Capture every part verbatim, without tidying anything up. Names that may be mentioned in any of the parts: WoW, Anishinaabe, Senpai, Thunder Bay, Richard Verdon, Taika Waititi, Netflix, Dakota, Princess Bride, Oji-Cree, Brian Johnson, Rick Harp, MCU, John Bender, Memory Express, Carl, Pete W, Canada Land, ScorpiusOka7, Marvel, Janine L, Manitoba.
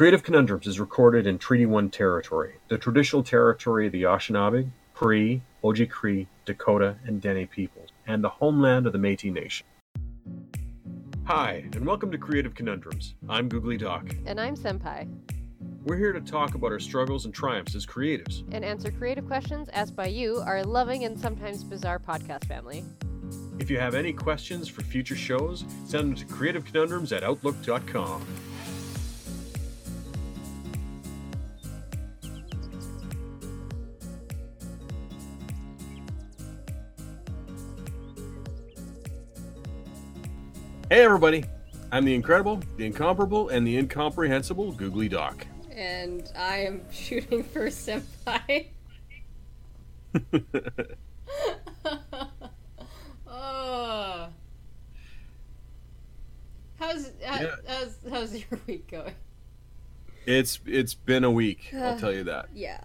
Creative Conundrums is recorded in Treaty one territory, the traditional territory of the Anishinaabe, Cree, Oji-Cree, Dakota, and Dene peoples, and the homeland of the Métis Nation. Hi, and welcome to Creative Conundrums. I'm Googly Doc. And I'm Senpai. We're here to talk about our struggles and triumphs as creatives. And answer creative questions asked by you, our loving and sometimes bizarre podcast family. If you have any questions for future shows, send them to creative conundrums at outlook dot com. Hey everybody, I'm the incredible, the incomparable, and the incomprehensible Googly Doc. And I am shooting for Senpai. oh. How's, how, yeah. how's how's your week going? It's It's been a week, uh, I'll tell you that. Yeah,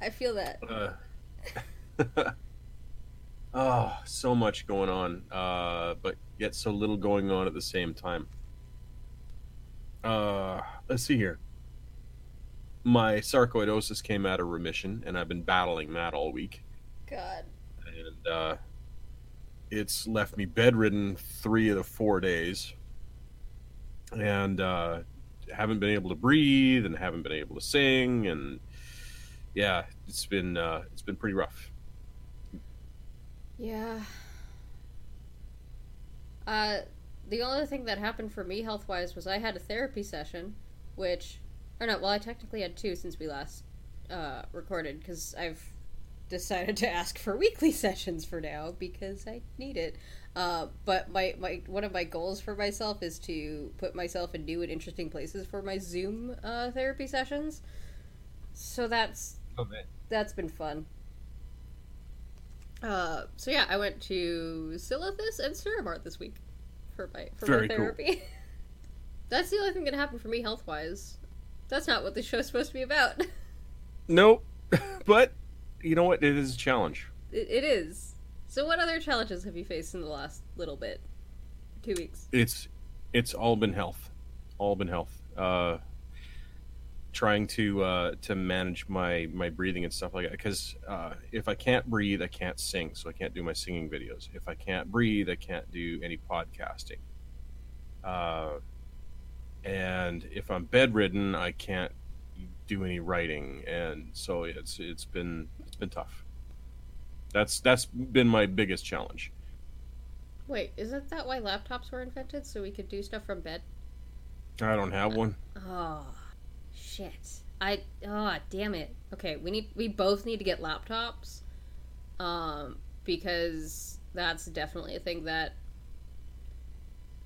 I feel that. Uh, oh, so much going on, uh, but yet so little going on at the same time. Uh, let's see here. My sarcoidosis came out of remission, and I've been battling that all week. God. And uh, it's left me bedridden three of the four days, and uh, haven't been able to breathe, and haven't been able to sing, and yeah, it's been uh, it's been pretty rough. Yeah. Uh, the only thing that happened for me health-wise was I had a therapy session, which, or no, well, I technically had two since we last uh, recorded, because I've decided to ask for weekly sessions for now, because I need it. Uh, but my, my one of my goals for myself is to put myself in new and interesting places for my Zoom uh, therapy sessions. So that's okay. That's been fun. Uh, so yeah, I went to Silithus and Ceramart this week for my for Very my therapy. Cool. That's the only thing that happened for me health-wise. That's not what the show's supposed to be about. Nope. But, you know what? It is a challenge. It, it is. So what other challenges have you faced in the last little bit? Two weeks. It's it's all been health. All been health. Uh, trying to uh, to manage my, my breathing and stuff like that. Because uh, if I can't breathe, I can't sing. So I can't do my singing videos. If I can't breathe, I can't do any podcasting. Uh... And if I'm bedridden, I can't do any writing, and so it's it's been it's been tough. That's that's been my biggest challenge. Wait, isn't that why laptops were invented, so we could do stuff from bed? I don't have uh, one. Oh, shit! I oh damn it! Okay, we need we both need to get laptops, um, because that's definitely a thing that.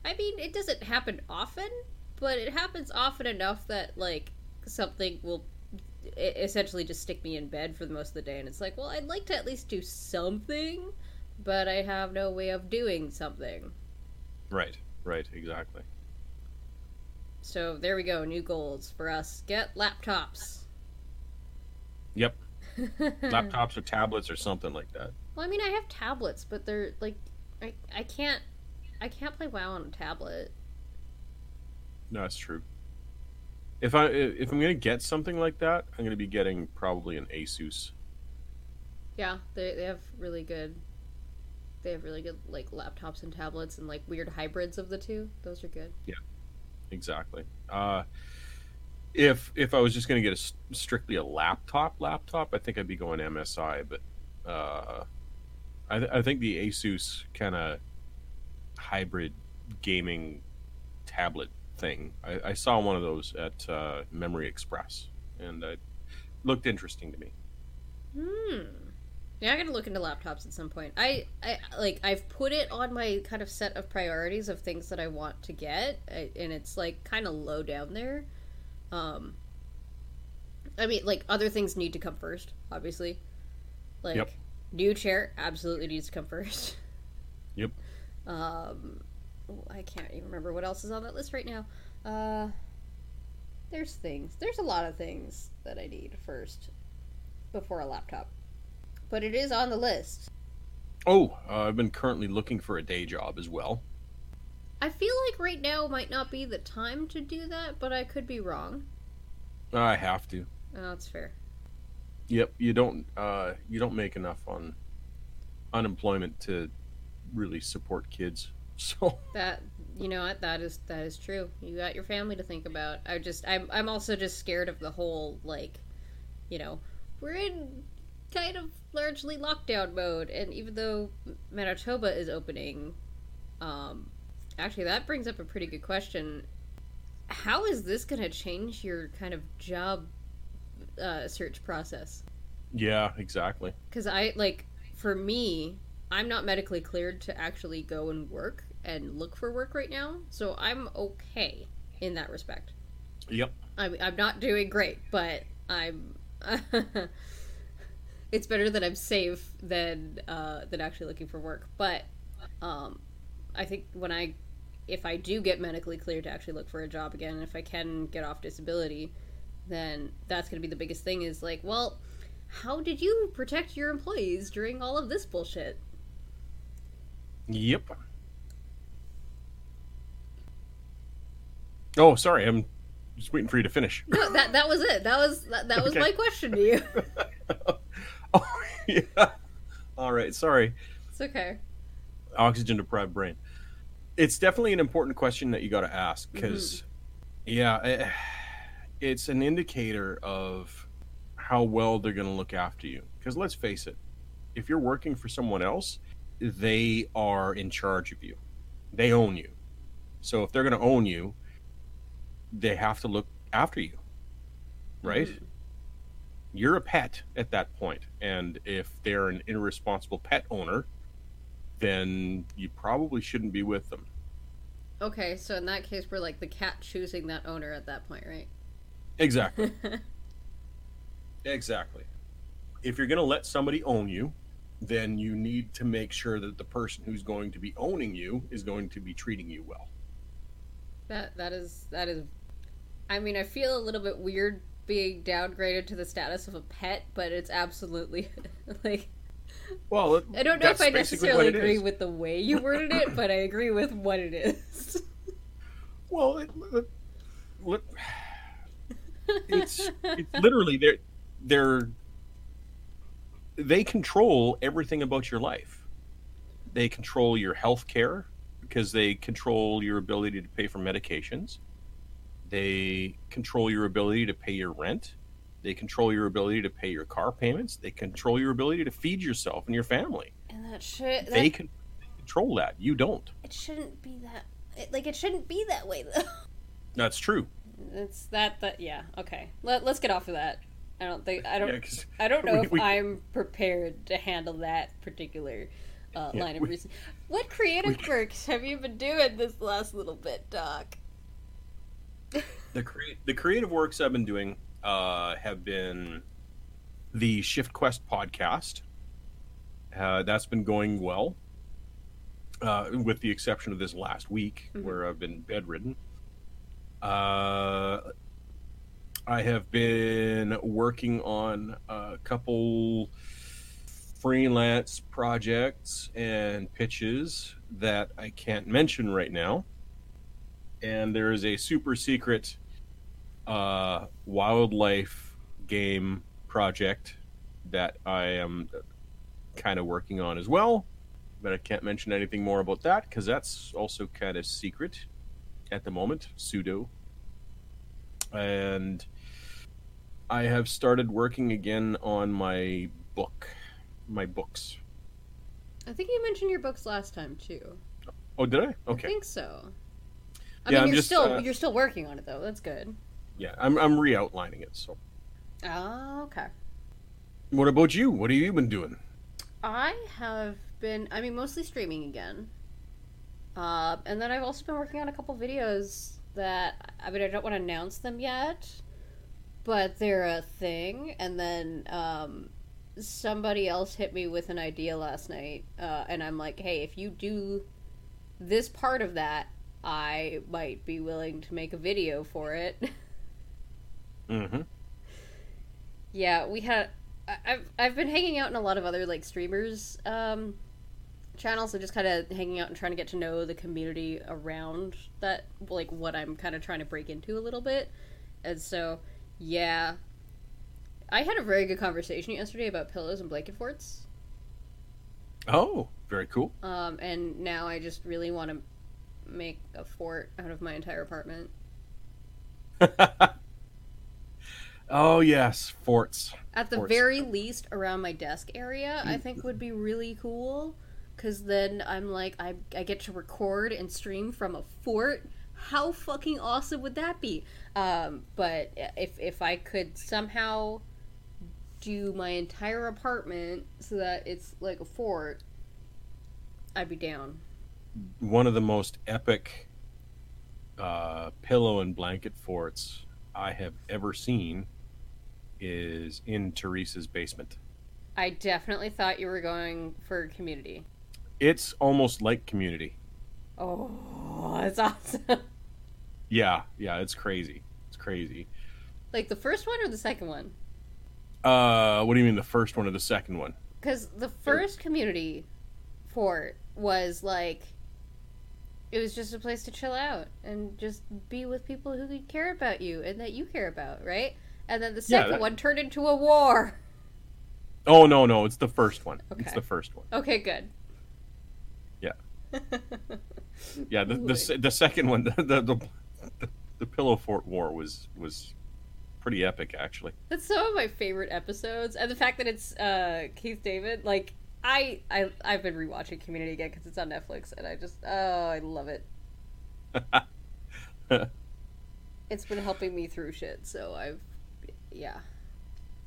I mean, it doesn't happen often. But it happens often enough that, like, something will essentially just stick me in bed for the most of the day. And it's like, well, I'd like to at least do something, but I have no way of doing something. Right, right, exactly. So there we go, new goals for us. Get laptops. Yep. Laptops or tablets or something like that. Well, I mean, I have tablets, but they're, like, I, I can't, I can't play WoW on a tablet. No, that's true. If I if I'm gonna get something like that, I'm gonna be getting probably an Asus. Yeah, they they have really good, they have really good like laptops and tablets and like weird hybrids of the two. Those are good. Yeah, exactly. Uh, if if I was just gonna get a, strictly a laptop laptop, I think I'd be going M S I. But uh, I th- I think the Asus kind of hybrid gaming tablet thing. I, I saw one of those at uh, Memory Express, and it looked interesting to me. Hmm. Yeah, I gotta look into laptops at some point. I, I like I've put it on my kind of set of priorities of things that I want to get, and it's like kind of low down there. Um. I mean, like other things need to come first, obviously. Like yep. New chair absolutely needs to come first. Yep. Um. I can't even remember what else is on that list right now. Uh, there's things. There's a lot of things that I need first before a laptop. But it is on the list. Oh, uh, I've been currently looking for a day job as well. I feel like right now might not be the time to do that, but I could be wrong. I have to. Oh, that's fair. Yep, you don't uh, you don't make enough on unemployment to really support kids. So that you know what that is that is true. You got your family to think about. I just I'm I'm also just scared of the whole like, you know, we're in kind of largely lockdown mode, and even though Manitoba is opening, um, actually that brings up a pretty good question. How is this going to change your kind of job uh, search process? Yeah, exactly. Because I, like, for me, I'm not medically cleared to actually go and work and look for work right now, so I'm okay in that respect. Yep. I'm, I'm not doing great, but I'm... it's better that I'm safe than uh, than actually looking for work. But um, I think when I... if I do get medically cleared to actually look for a job again, and if I can get off disability, then that's going to be the biggest thing is like, well, how did you protect your employees during all of this bullshit? Yep. Oh, sorry. I'm just waiting for you to finish. No, that, that was it. That was, that, that was okay. My question to you. Oh, yeah. All right. Sorry. It's okay. Oxygen deprived brain. It's definitely an important question that you got to ask because, mm-hmm. yeah, it, it's an indicator of how well they're going to look after you. Because let's face it, if you're working for someone else, they are in charge of you. They own you. So if they're going to own you, they have to look after you, right? Mm-hmm. You're a pet at that point. And if they're an irresponsible pet owner, then you probably shouldn't be with them. Okay, so in that case, we're like the cat choosing that owner at that point, right? Exactly. Exactly. If you're going to let somebody own you, then you need to make sure that the person who's going to be owning you is going to be treating you well. That that is that is. I mean, I feel a little bit weird being downgraded to the status of a pet, but it's absolutely like. Well, I don't know if I necessarily agree with the way you worded it, but I agree with what it is. Well, it, it, it's, it's literally they're they're they control everything about your life. They control your health care because they control your ability to pay for medications. They control your ability to pay your rent. They control your ability to pay your car payments. They control your ability to feed yourself and your family. And that shit... They can control that. You don't. It shouldn't be that... It, like, it shouldn't be that way, though. That's true. It's that... that yeah, okay. Let, let's get off of that. I don't think... I don't yeah, I don't know we, if we, I'm prepared to handle that particular uh, yeah, line of we, reason. What creative we, works have you been doing this last little bit, Doc? The cre- The creative works I've been doing... Uh, have been the Shift Quest podcast. Uh, that's been going well, uh, with the exception of this last week mm-hmm. where I've been bedridden. Uh, I have been working on a couple freelance projects and pitches that I can't mention right now. And there is a super secret... Uh, wildlife game project that I am kind of working on as well, but I can't mention anything more about that because that's also kind of secret at the moment, pseudo. And I have started working again on my book, my books. I think you mentioned your books last time too. Oh, did I? Okay. I think so. I yeah, mean, I'm you're just, still uh... you're still working on it though. That's good. Yeah, I'm I'm re-outlining it, so. Oh, okay. What about you? What have you been doing? I have been, I mean, mostly streaming again. Uh, and then I've also been working on a couple videos that, I mean, I don't want to announce them yet, but they're a thing. And then um, somebody else hit me with an idea last night, uh, and I'm like, hey, if you do this part of that, I might be willing to make a video for it. Mm-hmm. Yeah, we had... I've I've been hanging out in a lot of other, like, streamers' um, channel, so just kind of hanging out and trying to get to know the community around that, like, what I'm kind of trying to break into a little bit. And so, yeah. I had a very good conversation yesterday about pillows and blanket forts. Oh, very cool. Um, and now I just really want to make a fort out of my entire apartment. Oh, yes, forts. At the forts. Very least, around my desk area, I think would be really cool. Because then I'm like, I, I get to record and stream from a fort. How fucking awesome would that be? Um, but if if I could somehow do my entire apartment so that it's like a fort, I'd be down. One of the most epic uh, pillow and blanket forts I have ever seen is in Teresa's basement. I definitely thought you were going for Community. It's almost like Community. Oh, that's awesome. Yeah, yeah, it's crazy. It's crazy. Like the first one or the second one? Uh, what do you mean the first one or the second one? Because the first Community fort was like, it was just a place to chill out and just be with people who care about you and that you care about, right? And then the second yeah, that... one turned into a war. Oh, no, no, it's the first one. Okay. It's the first one. Okay, good. Yeah. Yeah, the, the the second one, the the, the the pillow fort war was was pretty epic, actually. That's some of my favorite episodes, and the fact that it's uh, Keith David, like I I I've been rewatching Community again because it's on Netflix, and I just oh I love it. It's been helping me through shit, so I've yeah.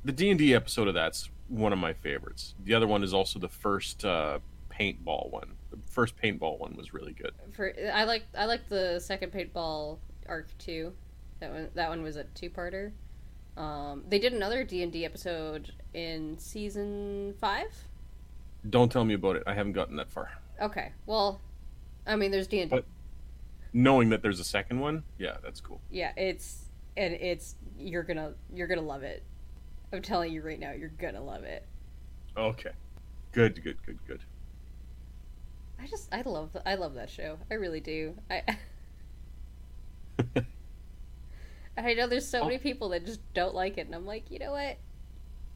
The D and D episode of that's one of my favorites. The other one is also the first uh, paintball one. The first paintball one was really good. For, I like I like the second paintball arc too. That one that one was a two-parter. Um, they did another D and D episode in season five. Don't tell me about it. I haven't gotten that far. Okay. Well, I mean, there's D and D. But knowing that there's a second one, yeah, that's cool. Yeah, it's and it's you're gonna you're gonna love it. I'm telling you right now, you're gonna love it. Okay. Good. Good. Good. Good. I just, I love, I love that show. I really do. I, I know there's so many people that just don't like it, and I'm like, you know what?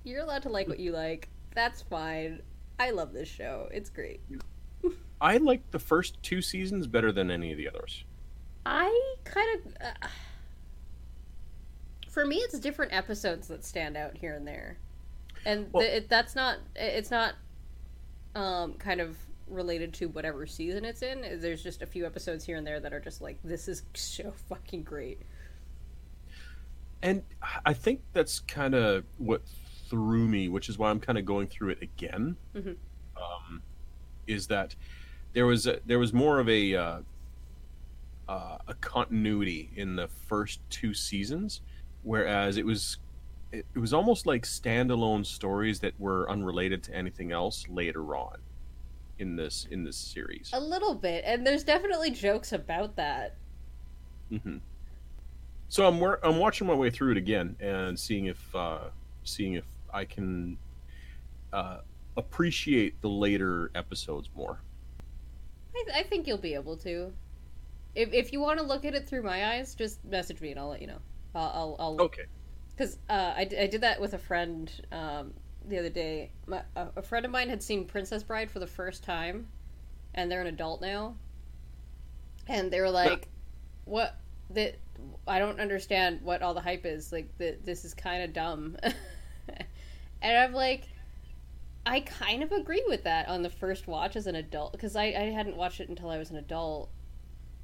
You're allowed to like what you like. That's fine. I love this show. It's great. I like the first two seasons better than any of the others. I kind of, uh, for me, it's different episodes that stand out here and there, and well, the, it, that's not, it's not, um, kind of. Related to whatever season it's in. There's just a few episodes here and there that are just like, this is so fucking great. And I think that's kind of what threw me, which is why I'm kind of going through it again. Mm-hmm. Um, is that there was a, there was more of a uh, uh, a continuity in the first two seasons, whereas it was it, it was almost like standalone stories that were unrelated to anything else later on. in this in this series a little bit, and there's definitely jokes about that. Mm-hmm. So I'm wor- I'm watching my way through it again and seeing if uh, seeing if I can uh, appreciate the later episodes more. I, th- I think you'll be able to. If if you want to look at it through my eyes, just message me and I'll let you know. I'll I'll, I'll... Okay. Because uh, I d- I did that with a friend. Um, The other day, my, a friend of mine had seen Princess Bride for the first time, and they're an adult now. And they were like, "What? That I don't understand what all the hype is. Like, the, this is kind of dumb." And I'm like, I kind of agree with that on the first watch as an adult, because I, I hadn't watched it until I was an adult.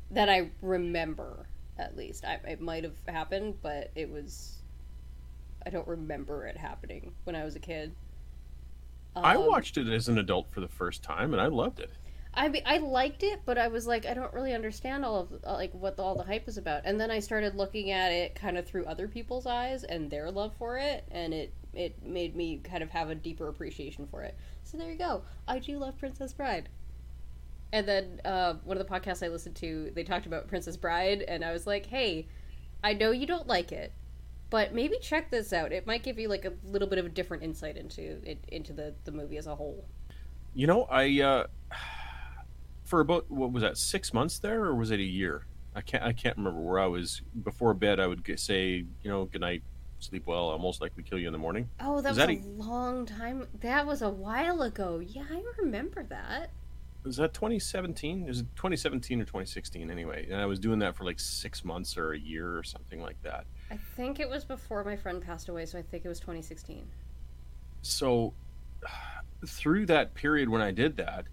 That I remember, at least. I, it might have happened, but it was. I don't remember it happening when I was a kid. Um, I watched it as an adult for the first time, and I loved it. I mean, I liked it, but I was like, I don't really understand all of the, like what the, all the hype is about. And then I started looking at it kind of through other people's eyes and their love for it, and it it made me kind of have a deeper appreciation for it. So there you go. I do love Princess Bride. And then uh, one of the podcasts I listened to, they talked about Princess Bride, and I was like, hey, I know you don't like it. But maybe check this out. It might give you like a little bit of a different insight into it, into the, the movie as a whole. You know, I uh, for about, what was that, six months there, or was it a year? I can't I can't remember where I was. Before bed, I would say, you know, good night, sleep well, I'll most likely kill you in the morning. Oh, that was, was that a long time. That was a while ago. Yeah, I remember that. Was that twenty seventeen? It was twenty seventeen or twenty sixteen anyway. And I was doing that for like six months or a year or something like that. I think it was before my friend passed away, so I think it was twenty sixteen. So through that period when I did that,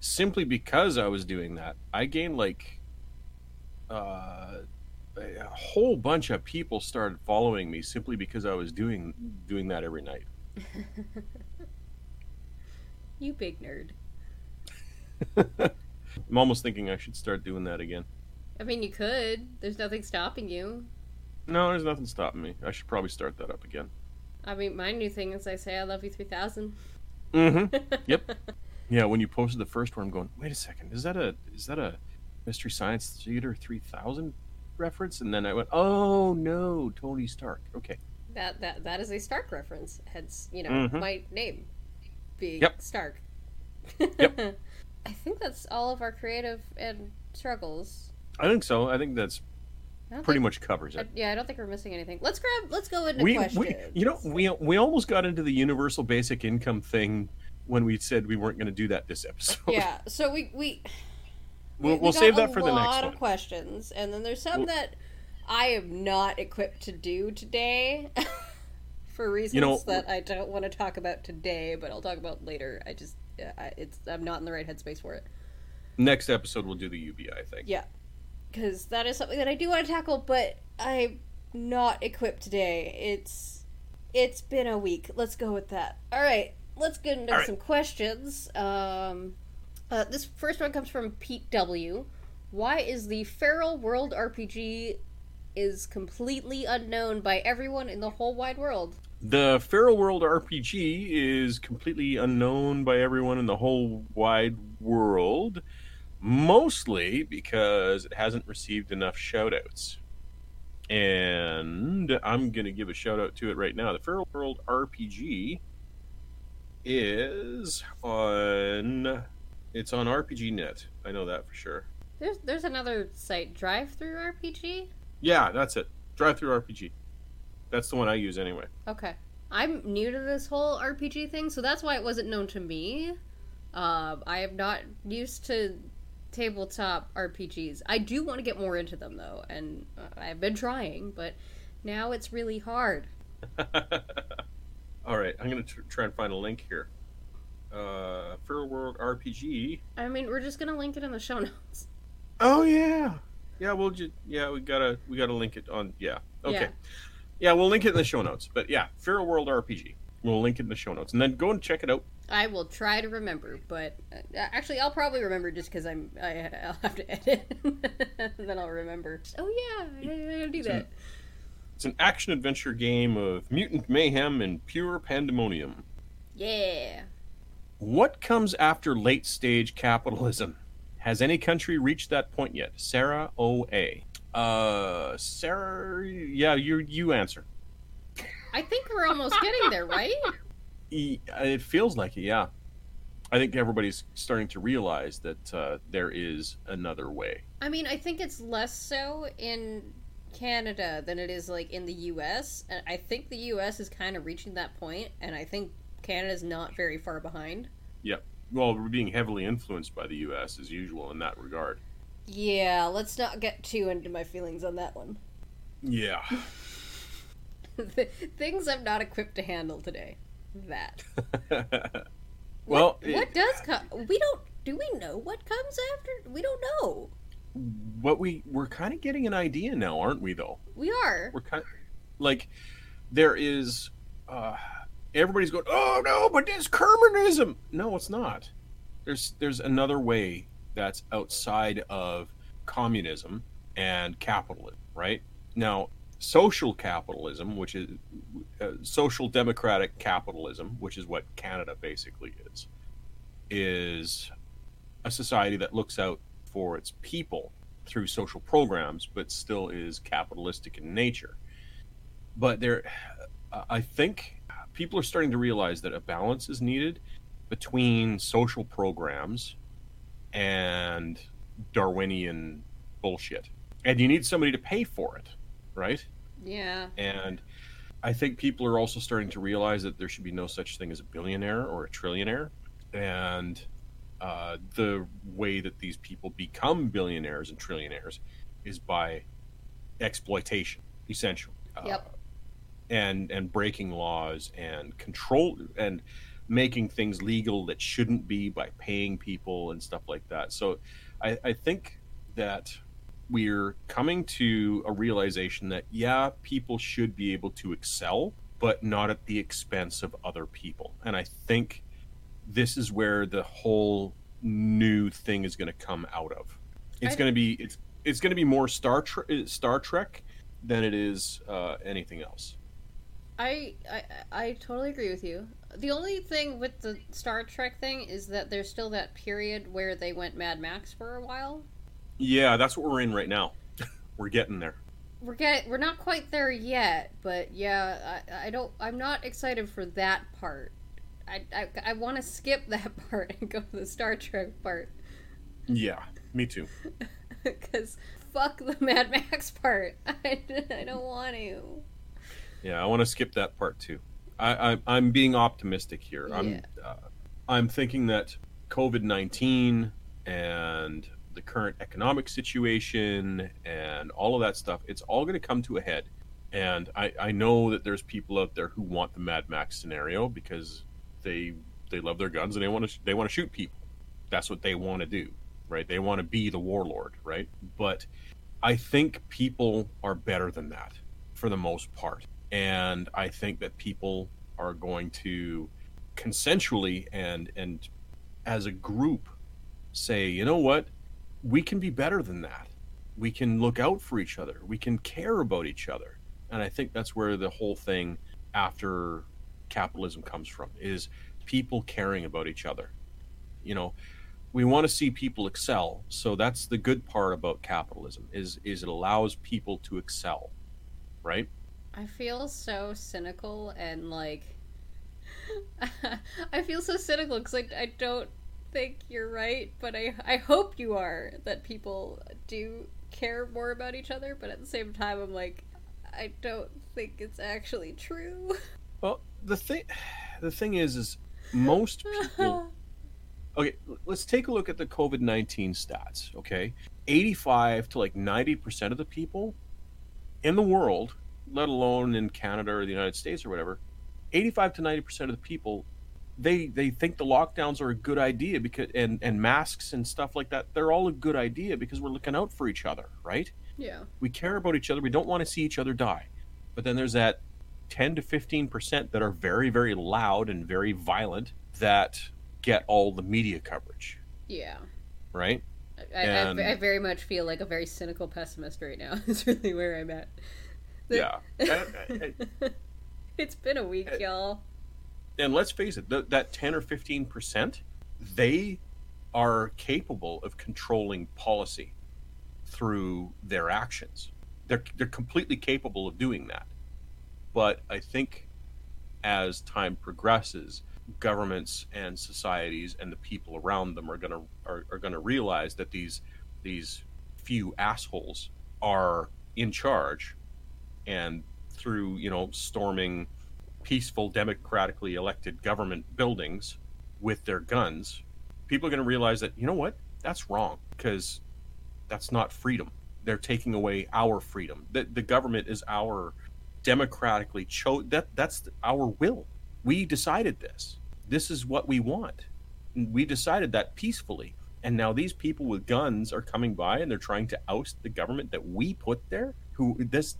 simply because I was doing that, I gained like uh, a whole bunch of people started following me simply because I was doing doing that every night. You big nerd. I'm almost thinking I should start doing that again. I mean, you could. There's nothing stopping you. No, there's nothing stopping me. I should probably start that up again. I mean, my new thing is I say I love you three thousand. Mm-hmm. Yep. Yeah, when you posted the first one, I'm going, wait a second, is that a is that a Mystery Science Theater three thousand reference? And then I went, oh no, Tony Stark. Okay. That that that is a Stark reference. Hence, you know, mm-hmm. my name being yep. Stark. Yep. I think that's all of our creative and struggles. I think so. I think that's I pretty think, much covers it. I, yeah, I don't think we're missing anything. Let's grab. Let's go into we, questions. We, you know, we we almost got into the universal basic income thing when we said we weren't going to do that this episode. Yeah, so we we we'll, we we'll save that for the next one. A lot of questions, and then there's some we'll, that I am not equipped to do today for reasons you know, that I don't want to talk about today, but I'll talk about later. I just. Yeah, I, it's I'm not in the right headspace for it. Next episode we'll do the U B I, I think. Yeah, because that is something that I do want to tackle, but I'm not equipped today. It's it's been a week. Let's go with that. All right, let's get into right. some questions. Um, uh, this first one comes from Pete W. Why is the Feral World R P G is completely unknown by everyone in the whole wide world? The Feral World R P G is completely unknown by everyone in the whole wide world, mostly because it hasn't received enough shout-outs. And I'm going to give a shout-out to it right now. The Feral World R P G is on... It's on R P G Net. I know that for sure. There's, there's another site, DriveThruRPG? Yeah, that's it. DriveThruRPG. That's the one I use anyway. Okay. I'm new to this whole R P G thing, so that's why it wasn't known to me. Uh, I am not used to tabletop R P Gs. I do want to get more into them, though, and I've been trying, but now it's really hard. All right, I'm going to tr- try and find a link here. Uh, Feral World R P G. I mean, we're just going to link it in the show notes. Oh, yeah. Yeah, we'll just, yeah, we gotta, we gotta link it on, yeah. Okay. Yeah. Yeah, we'll link it in the show notes. But yeah, Feral World R P G. We'll link it in the show notes. And then go and check it out. I will try to remember, but... Uh, actually, I'll probably remember just because I'm, I, I'll have to edit. And then I'll remember. Oh, yeah, I'm going to do that. An, it's an action-adventure game of mutant mayhem and pure pandemonium. Yeah. What comes after late-stage capitalism? Has any country reached that point yet? Sarah O A Uh, Sarah, yeah, you you answer. I think we're almost getting there, right? It feels like it, yeah. I think everybody's starting to realize that uh, there is another way. I mean, I think it's less so in Canada than it is, like, in the U S. And I think the U S is kind of reaching that point, and I think Canada's not very far behind. Yep. Well, we're being heavily influenced by the U S, as usual, in that regard. Yeah, let's not get too into my feelings on that one. Yeah. Things I'm not equipped to handle today. That. Well, what, it, what does come? We don't. Do we know what comes after? We don't know. What we we're kind of getting an idea now, aren't we? Though we are. We're kind of like there is. Uh, everybody's going, oh no, but it's Kermanism. No, it's not. There's there's another way. That's outside of communism and capitalism, right? Now, social capitalism, which is uh, social democratic capitalism, which is what Canada basically is, is a society that looks out for its people through social programs, but still is capitalistic in nature. But there, I think people are starting to realize that a balance is needed between social programs and Darwinian bullshit. And you need somebody to pay for it, right? Yeah. And I think people are also starting to realize that there should be no such thing as a billionaire or a trillionaire. And uh, the way that these people become billionaires and trillionaires is by exploitation, essentially. Yep. Uh, and and breaking laws and control and making things legal that shouldn't be by paying people and stuff like that. So I, I think that we're coming to a realization that, yeah, people should be able to excel, but not at the expense of other people. And I think this is where the whole new thing is going to come out of. It's going to be it's it's going to be more Star Trek, Star Trek than it is uh, anything else. I, I I totally agree with you. The only thing with the Star Trek thing is that there's still that period where they went Mad Max for a while. Yeah, that's what we're in right now. We're getting there. We're get we're not quite there yet, but yeah, I, I don't. I'm not excited for that part. I I, I want to skip that part and go to the Star Trek part. Yeah, me too. Because fuck the Mad Max part. I, I don't want to. Yeah, I want to skip that part too. I, I I'm being optimistic here. Yeah. I'm uh, I'm thinking that COVID nineteen and the current economic situation and all of that stuff, it's all going to come to a head. And I, I know that there's people out there who want the Mad Max scenario because they they love their guns and they want to they want to shoot people. That's what they want to do, right? They want to be the warlord, right? But I think people are better than that for the most part. And I think that people are going to consensually and and as a group say, you know what? We can be better than that. We can look out for each other. We can care about each other. And I think that's where the whole thing after capitalism comes from, is people caring about each other. You know, we want to see people excel. So that's the good part about capitalism, is, is it allows people to excel, right? I feel so cynical and like, I feel so cynical because like, I don't, I think you're right, but I I hope you are, that people do care more about each other, but at the same time I'm like, I don't think it's actually true. Well, the thing the thing is is most people okay, let's take a look at the COVID nineteen stats, okay? eighty-five to like ninety percent of the people in the world, let alone in Canada or the United States or whatever, eighty-five to ninety percent of the people, They they think the lockdowns are a good idea because and, and masks and stuff like that, they're all a good idea because we're looking out for each other, right? Yeah. We care about each other. We don't want to see each other die. But then there's that ten to fifteen percent that are very, very loud and very violent that get all the media coverage. Yeah. Right? I, and... I, I very much feel like a very cynical pessimist right now is really where I'm at. The... Yeah. I, I, I... It's been a week, I... y'all. And let's face it, th- that ten or fifteen percent, they are capable of controlling policy through their actions. They're they're completely capable of doing that. But I think as time progresses, governments and societies and the people around them are gonna are, are gonna realize that these these few assholes are in charge, and through, you know, storming peaceful, democratically elected government buildings with their guns, people are going to realize that, you know what, that's wrong, because that's not freedom. They're taking away our freedom. The, the government is our democratically chose, that that's the, our will. We decided this. This is what we want. We decided that peacefully. And now these people with guns are coming by and they're trying to oust the government that we put there. Who this?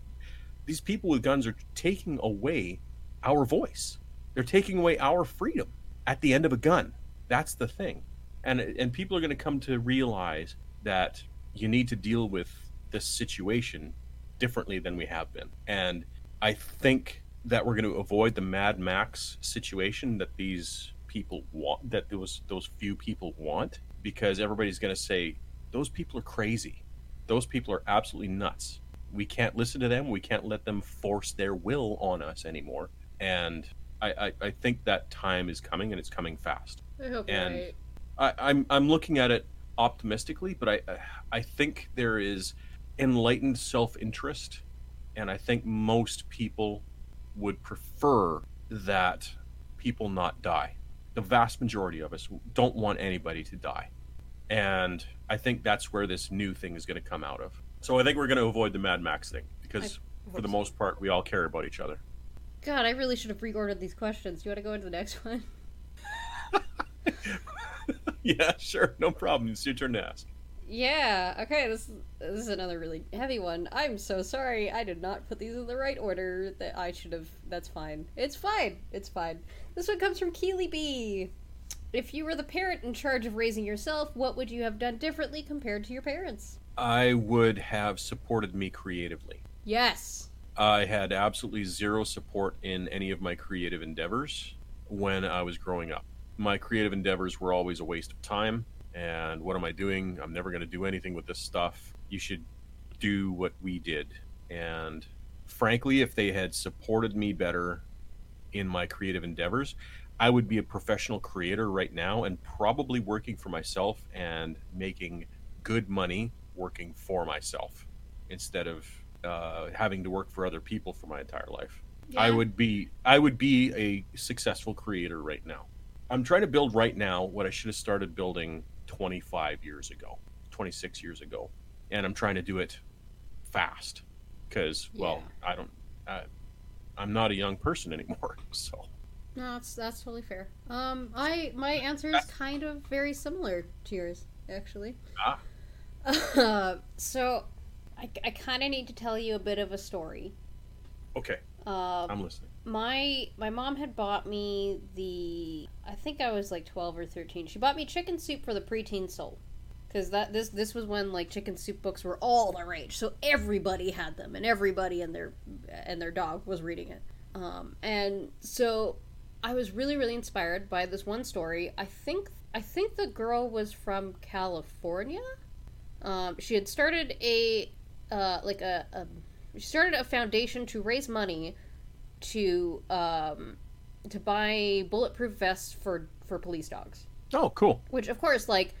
These people with guns are taking away our voice. They're taking away our freedom at the end of a gun. That's the thing. And and people are going to come to realize that you need to deal with this situation differently than we have been. And I think that we're going to avoid the Mad Max situation that these people want, that those those few people want, because everybody's going to say, those people are crazy. Those people are absolutely nuts. We can't listen to them. We can't let them force their will on us anymore. And I, I, I think that time is coming, and it's coming fast. I hope and right. I, I'm I'm looking at it optimistically, but I I think there is enlightened self-interest, and I think most people would prefer that people not die. The vast majority of us don't want anybody to die. And I think that's where this new thing is going to come out of. So I think we're going to avoid the Mad Max thing, because for the most part, we all care about each other. God, I really should have reordered these questions. Do you want to go into the next one? Yeah, sure. No problem. It's your turn to ask. Yeah. Okay, this, this is another really heavy one. I'm so sorry. I did not put these in the right order that I should have. That's fine. It's fine. It's fine. This one comes from Keely B. If you were the parent in charge of raising yourself, what would you have done differently compared to your parents? I would have supported me creatively. Yes. I had absolutely zero support in any of my creative endeavors when I was growing up. My creative endeavors were always a waste of time. And what am I doing? I'm never going to do anything with this stuff. You should do what we did. And frankly, if they had supported me better in my creative endeavors, I would be a professional creator right now and probably working for myself and making good money working for myself instead of uh, having to work for other people for my entire life. Yeah. I would be I would be a successful creator right now. I'm trying to build right now what I should have started building twenty-five years ago, twenty-six years ago. And I'm trying to do it fast because, yeah. well, I don't, I, I'm not a young person anymore, so. No, that's that's totally fair. Um, I my answer is kind of very similar to yours, actually. Ah. Uh, so, I, I kind of need to tell you a bit of a story. Okay. Um, I'm listening. My my mom had bought me the I think I was like twelve or thirteen. She bought me Chicken Soup for the Preteen Soul, because that this this was when like Chicken Soup books were all the rage, so everybody had them, and everybody and their and their dog was reading it. Um, and so. I was really, really inspired by this one story. I think I think the girl was from California. Um, she had started a uh, like a, a she started a foundation to raise money to um, to buy bulletproof vests for, for police dogs. Oh, cool! Which, of course, like,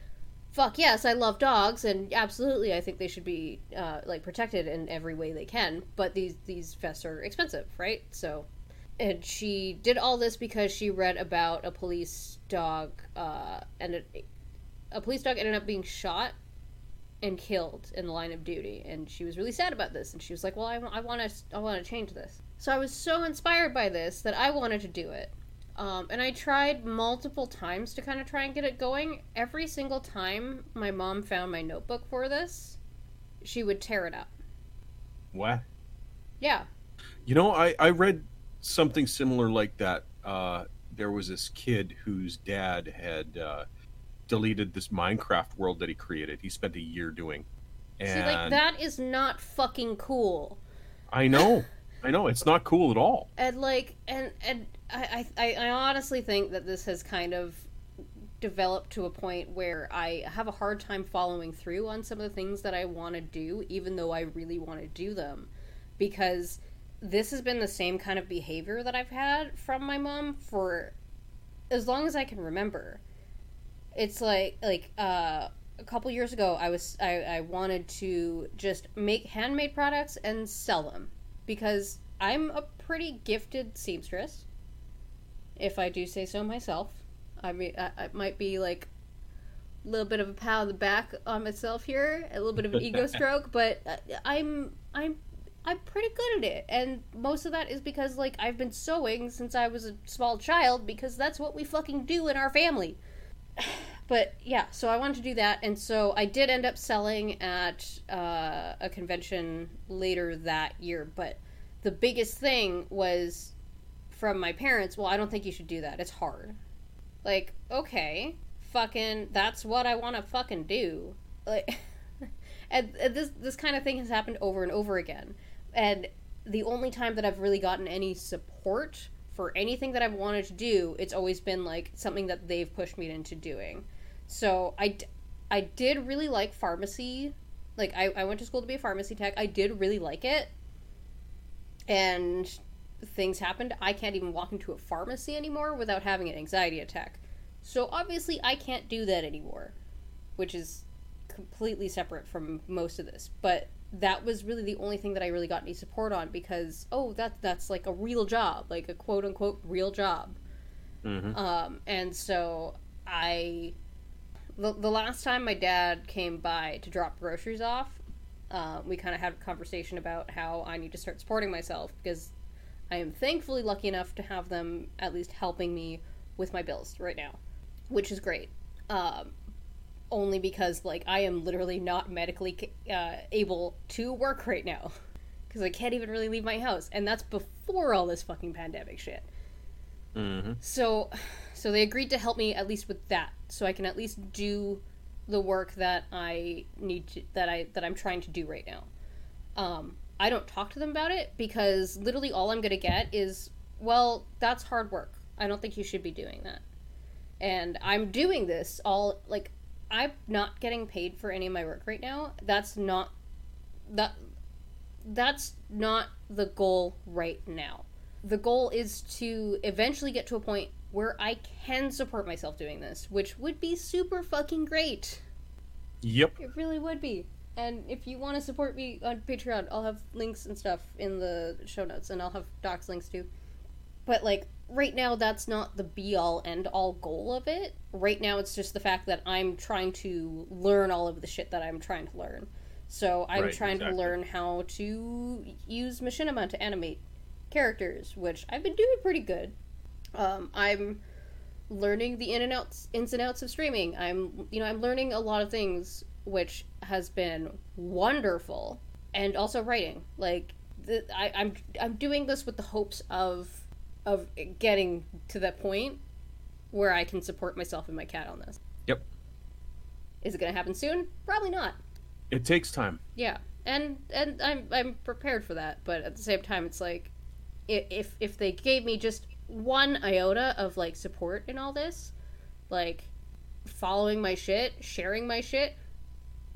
fuck yes, I love dogs, and absolutely, I think they should be uh, like protected in every way they can. But these these vests are expensive, right? So. And she did all this because she read about a police dog, uh, and it, a police dog ended up being shot and killed in the line of duty. And she was really sad about this. And she was like, well, I, I want to I want to change this. So I was so inspired by this that I wanted to do it. Um, and I tried multiple times to kind of try and get it going. Every single time my mom found my notebook for this, she would tear it up. What? Yeah. You know, I, I read... something similar like that. Uh, there was this kid whose dad had uh, deleted this Minecraft world that he created. He spent a year doing. And see, like, that is not fucking cool. I know. I know. It's not cool at all. And, like, and and I, I, I honestly think that this has kind of developed to a point where I have a hard time following through on some of the things that I want to do, even though I really want to do them. Because... this has been the same kind of behavior that I've had from my mom for as long as I can remember. It's like, like, uh, a couple years ago, I was, I, I wanted to just make handmade products and sell them because I'm a pretty gifted seamstress. If I do say so myself, I mean, I, I might be like a little bit of a pat on the back on myself here, a little bit of an ego stroke, but I'm, I'm, I'm pretty good at it, and most of that is because, like, I've been sewing since I was a small child, because that's what we fucking do in our family. But, yeah, so I wanted to do that, and so I did end up selling at uh, a convention later that year, but the biggest thing was from my parents, well, I don't think you should do that, it's hard. Like, okay, fucking, that's what I want to fucking do. Like, and this this kind of thing has happened over and over again. And the only time that I've really gotten any support for anything that I've wanted to do, it's always been, like, something that they've pushed me into doing. So I, I did really like pharmacy. Like, I, I went to school to be a pharmacy tech. I did really like it. And things happened. I can't even walk into a pharmacy anymore without having an anxiety attack. So obviously I can't do that anymore. which is completely separate from most of this. But that was really the only thing that I really got any support on, because, oh, that that's like a real job, like a quote-unquote real job. Mm-hmm. Um, and so I... The, the last time my dad came by to drop groceries off, uh, we kind of had a conversation about how I need to start supporting myself, because I am thankfully lucky enough to have them at least helping me with my bills right now, which is great. Um, only because, like, I am literally not medically uh, able to work right now, because I can't even really leave my house, and that's before all this fucking pandemic shit. Mm-hmm. So... So they agreed to help me at least with that, so I can at least do the work that I need to, that I that I'm trying to do right now. Um, I don't talk to them about it, because literally all I'm gonna get is, well, that's hard work. I don't think you should be doing that. And I'm doing this all like I'm not getting paid for any of my work right now. That's not that that's not the goal right now. The goal is to eventually get to a point where I can support myself doing this, which would be super fucking great. Yep. It really would be. And if you want to support me on Patreon, I'll have links and stuff in the show notes, and I'll have Doc's links too. But, like, right now that's not the be-all, end-all goal of it. Right now it's just the fact that I'm trying to learn all of the shit that I'm trying to learn. So I'm right, trying exactly. to learn how to use Machinima to animate characters, which I've been doing pretty good. Um, I'm learning the in and outs, ins and outs of streaming. I'm, you know, I'm learning a lot of things, which has been wonderful. And also writing. Like, the, I, I'm, I'm doing this with the hopes of, of getting to that point where I can support myself and my cat on this. Yep. Is it going to happen soon? Probably not. It takes time. Yeah, and and I'm I'm prepared for that. But at the same time, it's like, if if they gave me just one iota of, like, support in all this, like, following my shit, sharing my shit,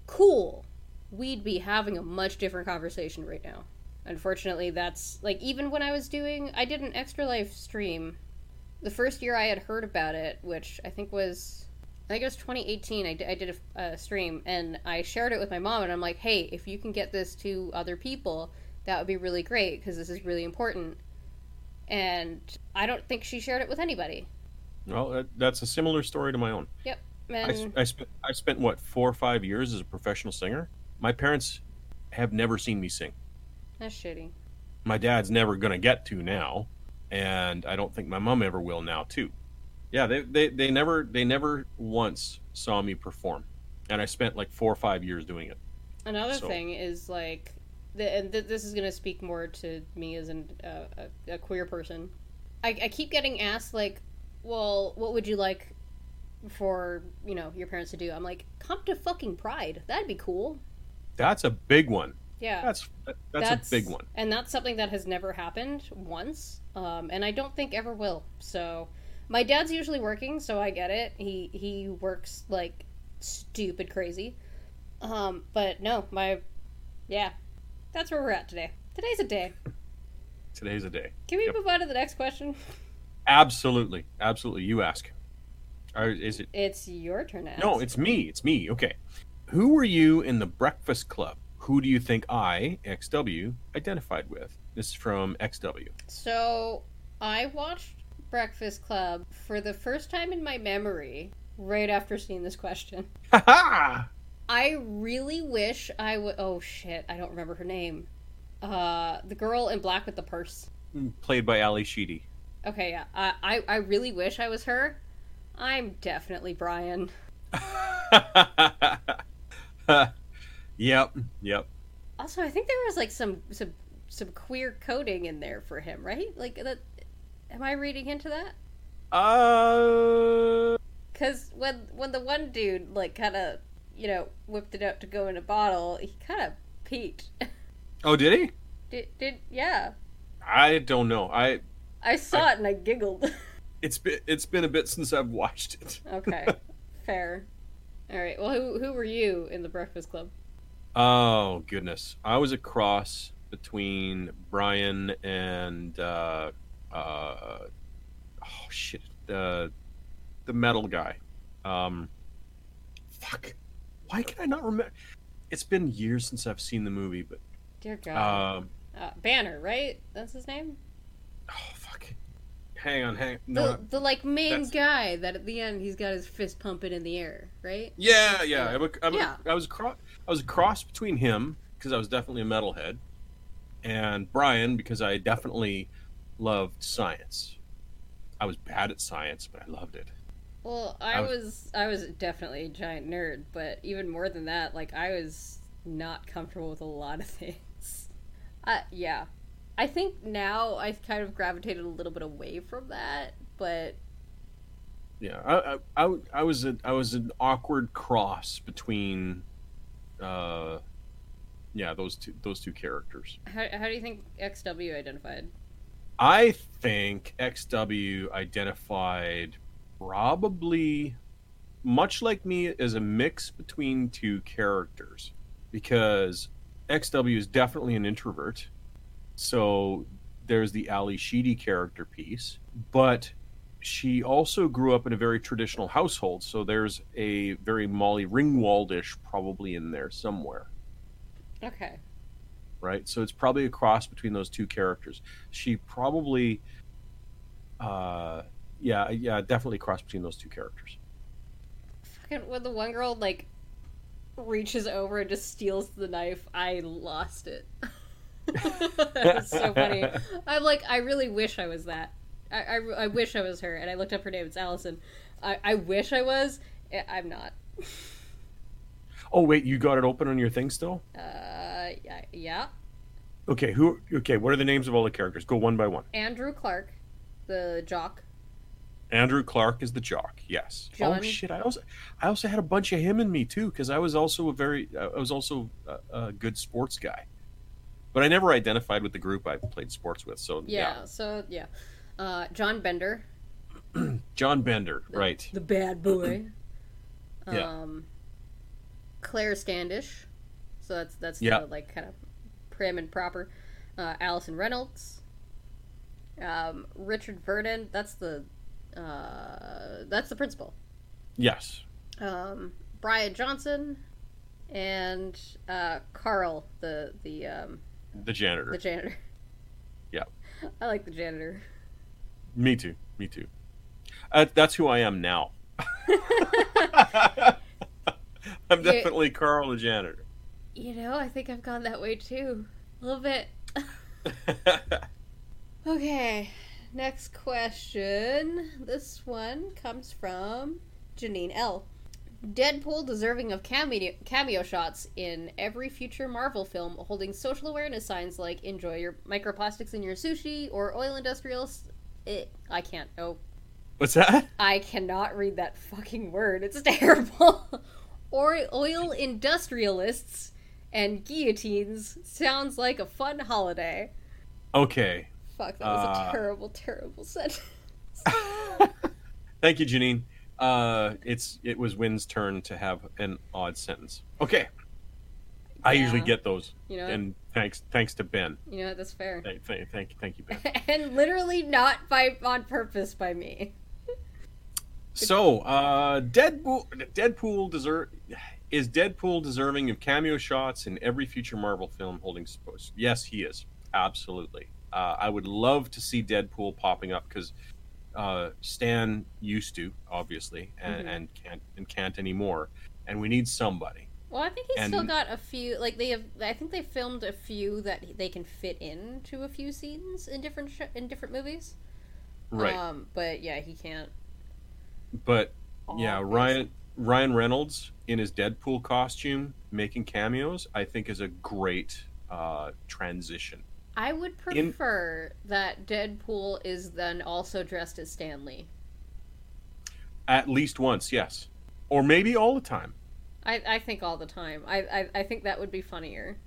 cool. We'd be having a much different conversation right now. Unfortunately, that's, like, even when I was doing, I did an Extra Life stream. The first year I had heard about it, which I think was, I think it was twenty eighteen, I, d- I did a uh, stream, and I shared it with my mom, and I'm like, hey, if you can get this to other people, that would be really great, because this is really important. And I don't think she shared it with anybody. Well, that's a similar story to my own. Yep. And... I, I, sp- I spent, what, four or five years as a professional singer? My parents have never seen me sing. That's shitty. My dad's never going to get to now, and I don't think my mom ever will now, too. Yeah, they, they, they never they never once saw me perform, and I spent, like, four or five years doing it. Another so. thing is, like... and this is going to speak more to me as an, uh, a, a queer person. I, I keep getting asked, like, well, what would you like for, you know, your parents to do? I'm like, come to fucking Pride. That'd be cool. That's a big one. Yeah. That's that's, that's a big one. And that's something that has never happened once, um, and I don't think ever will. So my dad's usually working, so I get it. He, he works, like, stupid crazy. Um, but no, my... Yeah. That's where we're at today. Today's a day. Today's a day. Can we yep. move on to the next question? Absolutely. Absolutely. You ask. Or is it? It's your turn to ask. No, it's me. It's me. Okay. Who were you in the Breakfast Club? Who do you think I, X W, identified with? This is from X W. So I watched Breakfast Club for the first time in my memory right after seeing this question. Ha ha! I really wish I would... Oh, shit. I don't remember her name. Uh, the girl in black with the purse. Played by Ali Sheedy. Okay, yeah. I, I, I really wish I was her. I'm definitely Brian. Yep, yep. Also, I think there was, like, some, some some queer coding in there for him, right? Like, that. Am I reading into that? Uh... Because when, when the one dude, like, kind of... you know, whipped it out to go in a bottle, he kind of peeked. Oh, did he? Did, did yeah. I don't know. I I saw I, it and I giggled. It's been, it's been a bit since I've watched it. Okay. Fair. All right. Well, who who were you in the Breakfast Club? Oh, goodness. I was a cross between Brian and, uh, uh, oh, shit, uh, the metal guy. Um, fuck. why can I not remember? It's been years since I've seen the movie, but dear God, um, uh, Banner, right? That's his name. Oh fuck! Hang on, hang. No, the, the like main that's... guy that at the end he's got his fist pumping in the air, right? Yeah, yeah. I'm a, I'm yeah. A, I was cross. I was a cross between him because I was definitely a metalhead, and Brian because I definitely loved science. I was bad at science, but I loved it. Well, I was I was definitely a giant nerd, but even more than that, like, I was not comfortable with a lot of things. Uh, yeah. I think now I've kind of gravitated a little bit away from that, but... Yeah, I I, I, I was a, I was an awkward cross between, uh, yeah, those two, those two characters. How, how do you think X W identified? I think X W identified... probably, much like me, is a mix between two characters, because X W is definitely an introvert, so there's the Ali Sheedy character piece, but she also grew up in a very traditional household, so there's a very Molly Ringwald-ish probably in there somewhere. Okay. Right? So it's probably a cross between those two characters. She probably... uh Yeah, yeah, definitely cross between those two characters. Fucking when the one girl like reaches over and just steals the knife, I lost it. That was so funny. I'm like, I really wish I was that. I, I, I wish I was her. And I looked up her name. It's Allison. I, I wish I was. I'm not. Oh wait, you got it open on your thing still? Uh, yeah. Okay, who? Okay, what are the names of all the characters? Go one by one. Andrew Clark, the jock. Andrew Clark is the jock, yes. John. Oh shit! I also, I also had a bunch of him in me too, because I was also a very, I was also a, a good sports guy, but I never identified with the group I played sports with. So yeah, yeah. so yeah, uh, John Bender. John Bender, the, right? The bad boy. yeah. Um, Claire Standish, so that's that's yeah. the, like, kind of prim and proper. Uh, Allison Reynolds. Um, Richard Verdon. That's the. Uh, that's the principal. Yes. Um, Brian Johnson and uh, Carl, the the um, the janitor. The janitor. Yeah. I like the janitor. Me too. Me too. Uh, that's who I am now. I'm definitely you, Carl, the janitor. You know, I think I've gone that way too, a little bit. Okay. Next question. This one comes from Janine L. Deadpool deserving of cameo, cameo shots in every future Marvel film, holding social awareness signs like enjoy your microplastics in your sushi or oil industrials. It, I can't. Oh. What's that? I cannot read that fucking word. It's terrible. Or oil industrialists and guillotines sounds like a fun holiday. Okay. Fuck, that was a uh, terrible, terrible sentence. Thank you, Janine. Uh, it's it was Wynn's turn to have an odd sentence. Okay, yeah. I usually get those, you know, and thanks, thanks to Ben. You know, that's fair. Thank, thank, thank, thank you, Ben. And literally not by on purpose by me. So, uh, Deadpool, Deadpool deserve is Deadpool deserving of cameo shots in every future Marvel film holding supposed? Yes, he is, absolutely. Uh, I would love to see Deadpool popping up because uh, Stan used to, obviously, and, mm-hmm. and can't and can't anymore. And we need somebody. Well, I think he's and, still got a few. Like they have, I think they filmed a few that they can fit into a few scenes in different sh- in different movies. Right. Um, but yeah, he can't. But oh, yeah, Ryan Ryan Reynolds in his Deadpool costume making cameos, I think, is a great uh, transition. I would prefer In, that Deadpool is then also dressed as Stan Lee. At least once, yes. Or maybe all the time. I, I think all the time. I, I I think that would be funnier,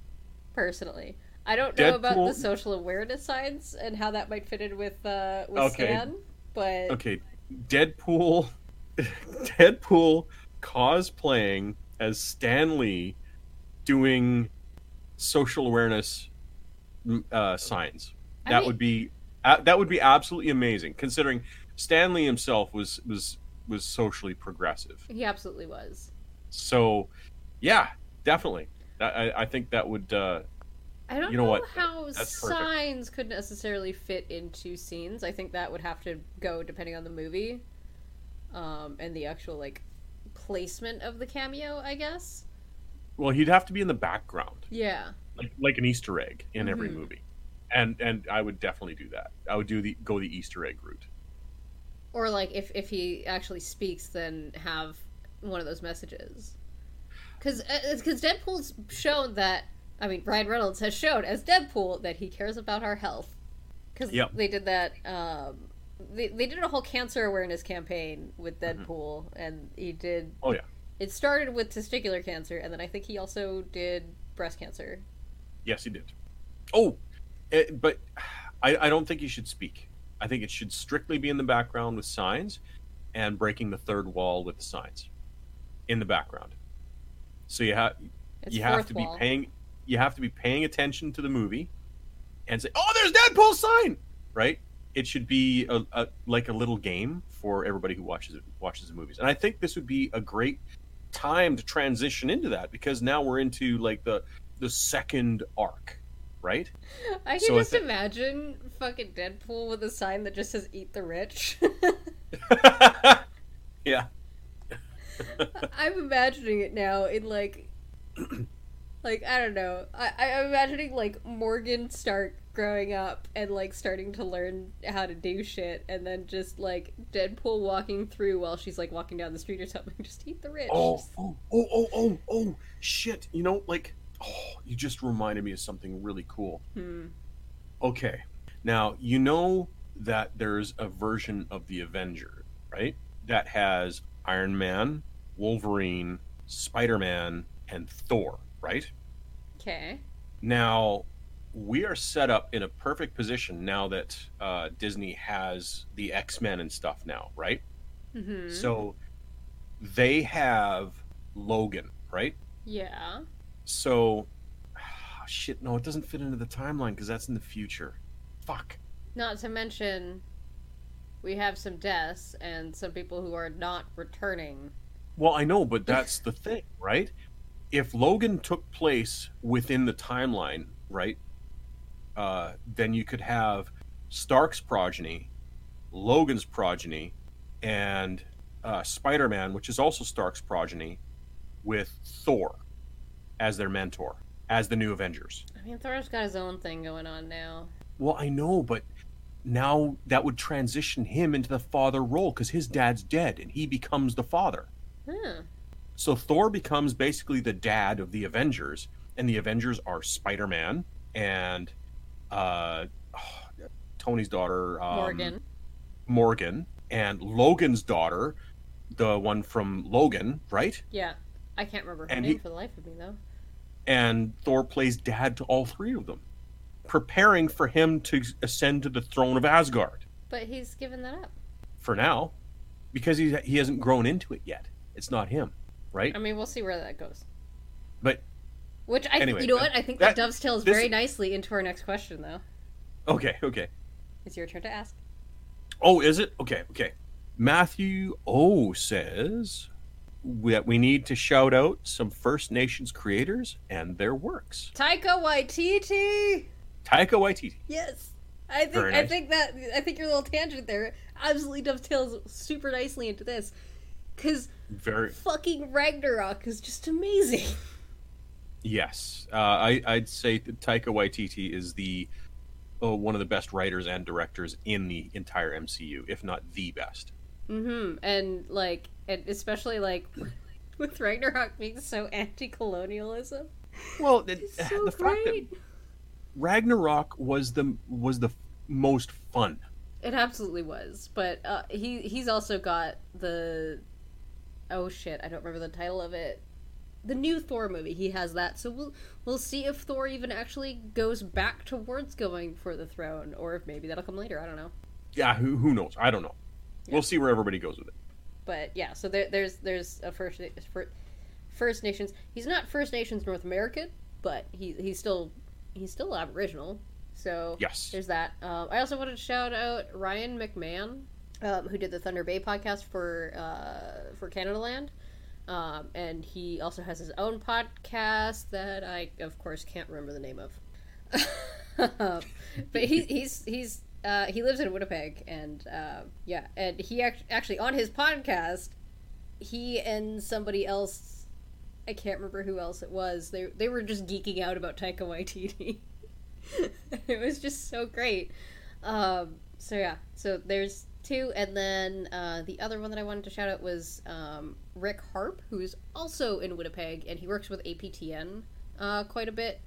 personally. I don't know Deadpool, about the social awareness signs and how that might fit in with, uh, with okay. Stan, but... Okay, Deadpool, Deadpool cosplaying as Stan Lee doing social awareness... Uh, signs. That I mean, would be uh, that would be absolutely amazing. Considering Stan Lee himself was was was socially progressive, he absolutely was. So Yeah, definitely. I, I think that would... Uh, I don't you know, know what? how That's signs perfect. could necessarily fit into scenes. I think that would have to go depending on the movie um, and the actual like placement of the cameo, I guess. Well, he'd have to be in the background. Yeah. Like, like an Easter egg in mm-hmm. every movie. And and I would definitely do that. I would do the go the Easter egg route. Or like if, if he actually speaks, then have one of those messages. Because Deadpool's shown that, I mean, Ryan Reynolds has shown as Deadpool that he cares about our health. Because yep. they did that, um, they, they did a whole cancer awareness campaign with Deadpool, mm-hmm. and he did... Oh, yeah. It started with testicular cancer, and then I think he also did breast cancer. Yes, he did. Oh, it, but I, I don't think he should speak. I think it should strictly be in the background with signs and breaking the third wall with the signs in the background. So you have you have to be wall. paying you have to be paying attention to the movie and say, "Oh, there's Deadpool's sign," right? It should be a, a like a little game for everybody who watches watches the movies. And I think this would be a great time to transition into that, because now we're into like the the second arc, right? I can so just th- imagine fucking Deadpool with a sign that just says "Eat the Rich." Yeah. I'm imagining it now in like, like I don't know. I, I'm imagining like Morgan Stark growing up and like starting to learn how to do shit, and then just like Deadpool walking through while she's like walking down the street or something. Just eat the rich. Oh, oh, oh, oh, oh, oh shit! You know, like, oh, you just reminded me of something really cool. Hmm. Okay, now you know that there's a version of the Avenger, right? That has Iron Man, Wolverine, Spider-Man, and Thor, right? Okay. Now, we are set up in a perfect position now that uh, Disney has the X-Men and stuff now, right? Mm-hmm. So, they have Logan, right? Yeah. So, oh, shit, no, it doesn't fit into the timeline because that's in the future. Fuck. Not to mention... we have some deaths and some people who are not returning. Well, I know, but that's the thing, right? If Logan took place within the timeline, right, uh, then you could have Stark's progeny, Logan's progeny, and uh, Spider-Man, which is also Stark's progeny, with Thor as their mentor, as the new Avengers. I mean, Thor's got his own thing going on now. Well, I know, but... now that would transition him into the father role because his dad's dead and he becomes the father. Hmm. So Thor becomes basically the dad of the Avengers, and the Avengers are Spider-Man and uh, oh, Tony's daughter... Um, Morgan. Morgan. And Logan's daughter, the one from Logan, right? Yeah. I can't remember her and name he, for the life of me, though. And Thor plays dad to all three of them, preparing for him to ascend to the throne of Asgard. But he's given that up. For now. Because he he hasn't grown into it yet. It's not him, right? I mean, we'll see where that goes. But... which, I anyway, you know uh, what? I think that, that dovetails this... very nicely into our next question, though. Okay, okay. It's your turn to ask. Oh, is it? Okay, okay. Matthew O says that we need to shout out some First Nations creators and their works. Taika Waititi! Taika Waititi. Yes, I think nice. I think that I think your little tangent there absolutely dovetails super nicely into this, because very fucking Ragnarok is just amazing. Yes, uh, I I'd say that Taika Waititi is the oh, one of the best writers and directors in the entire M C U, if not the best. Mm-hmm. And like, and especially like with Ragnarok being so anti-colonialism. Well, it's it, so the great. fact that Ragnarok was the was the most fun. It absolutely was, but uh, he he's also got the oh shit, I don't remember the title of it. The new Thor movie, he has that. So we'll we'll see if Thor even actually goes back towards going for the throne, or if maybe that'll come later. I don't know. Yeah, who who knows? I don't know. Yeah. We'll see where everybody goes with it. But yeah, so there, there's there's a first First Nations. He's not First Nations North American, but he he's still. He's still Aboriginal, so yes. There's that. Um, I also wanted to shout out Ryan McMahon, um, who did the Thunder Bay podcast for uh, for Canada Land. Um, and he also has his own podcast that I, of course, can't remember the name of. But he, he's he's uh, he lives in Winnipeg, and uh, yeah, and he act- actually on his podcast, he and somebody else, I can't remember who else it was. They they were just geeking out about Taika Waititi. It was just so great. Um, so yeah, so there's two, and then uh, the other one that I wanted to shout out was um, Rick Harp, who is also in Winnipeg, and he works with A P T N uh, quite a bit.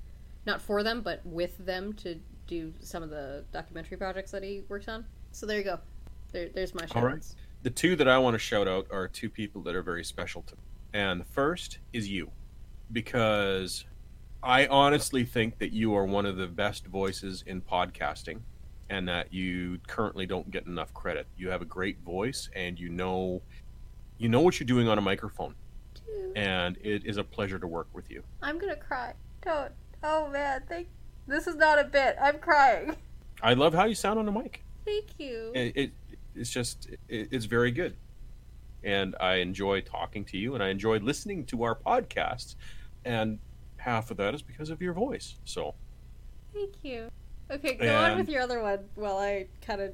Not for them, but with them to do some of the documentary projects that he works on. So there you go. There, there's my shout-outs. All right. The two that I want to shout out are two people that are very special to me. And the first is you. Because I honestly think that you are one of the best voices in podcasting and that you currently don't get enough credit. You have a great voice, and you know you know what you're doing on a microphone. Dude. And it is a pleasure to work with you. I'm going to cry. Don't. Oh man, thank. This is not a bit. I'm crying. I love how you sound on the mic. Thank you. It, it it's just it, it's very good, and I enjoy talking to you, and I enjoy listening to our podcasts, and half of that is because of your voice. So. Thank you. Okay, go and, on with your other one while I kind of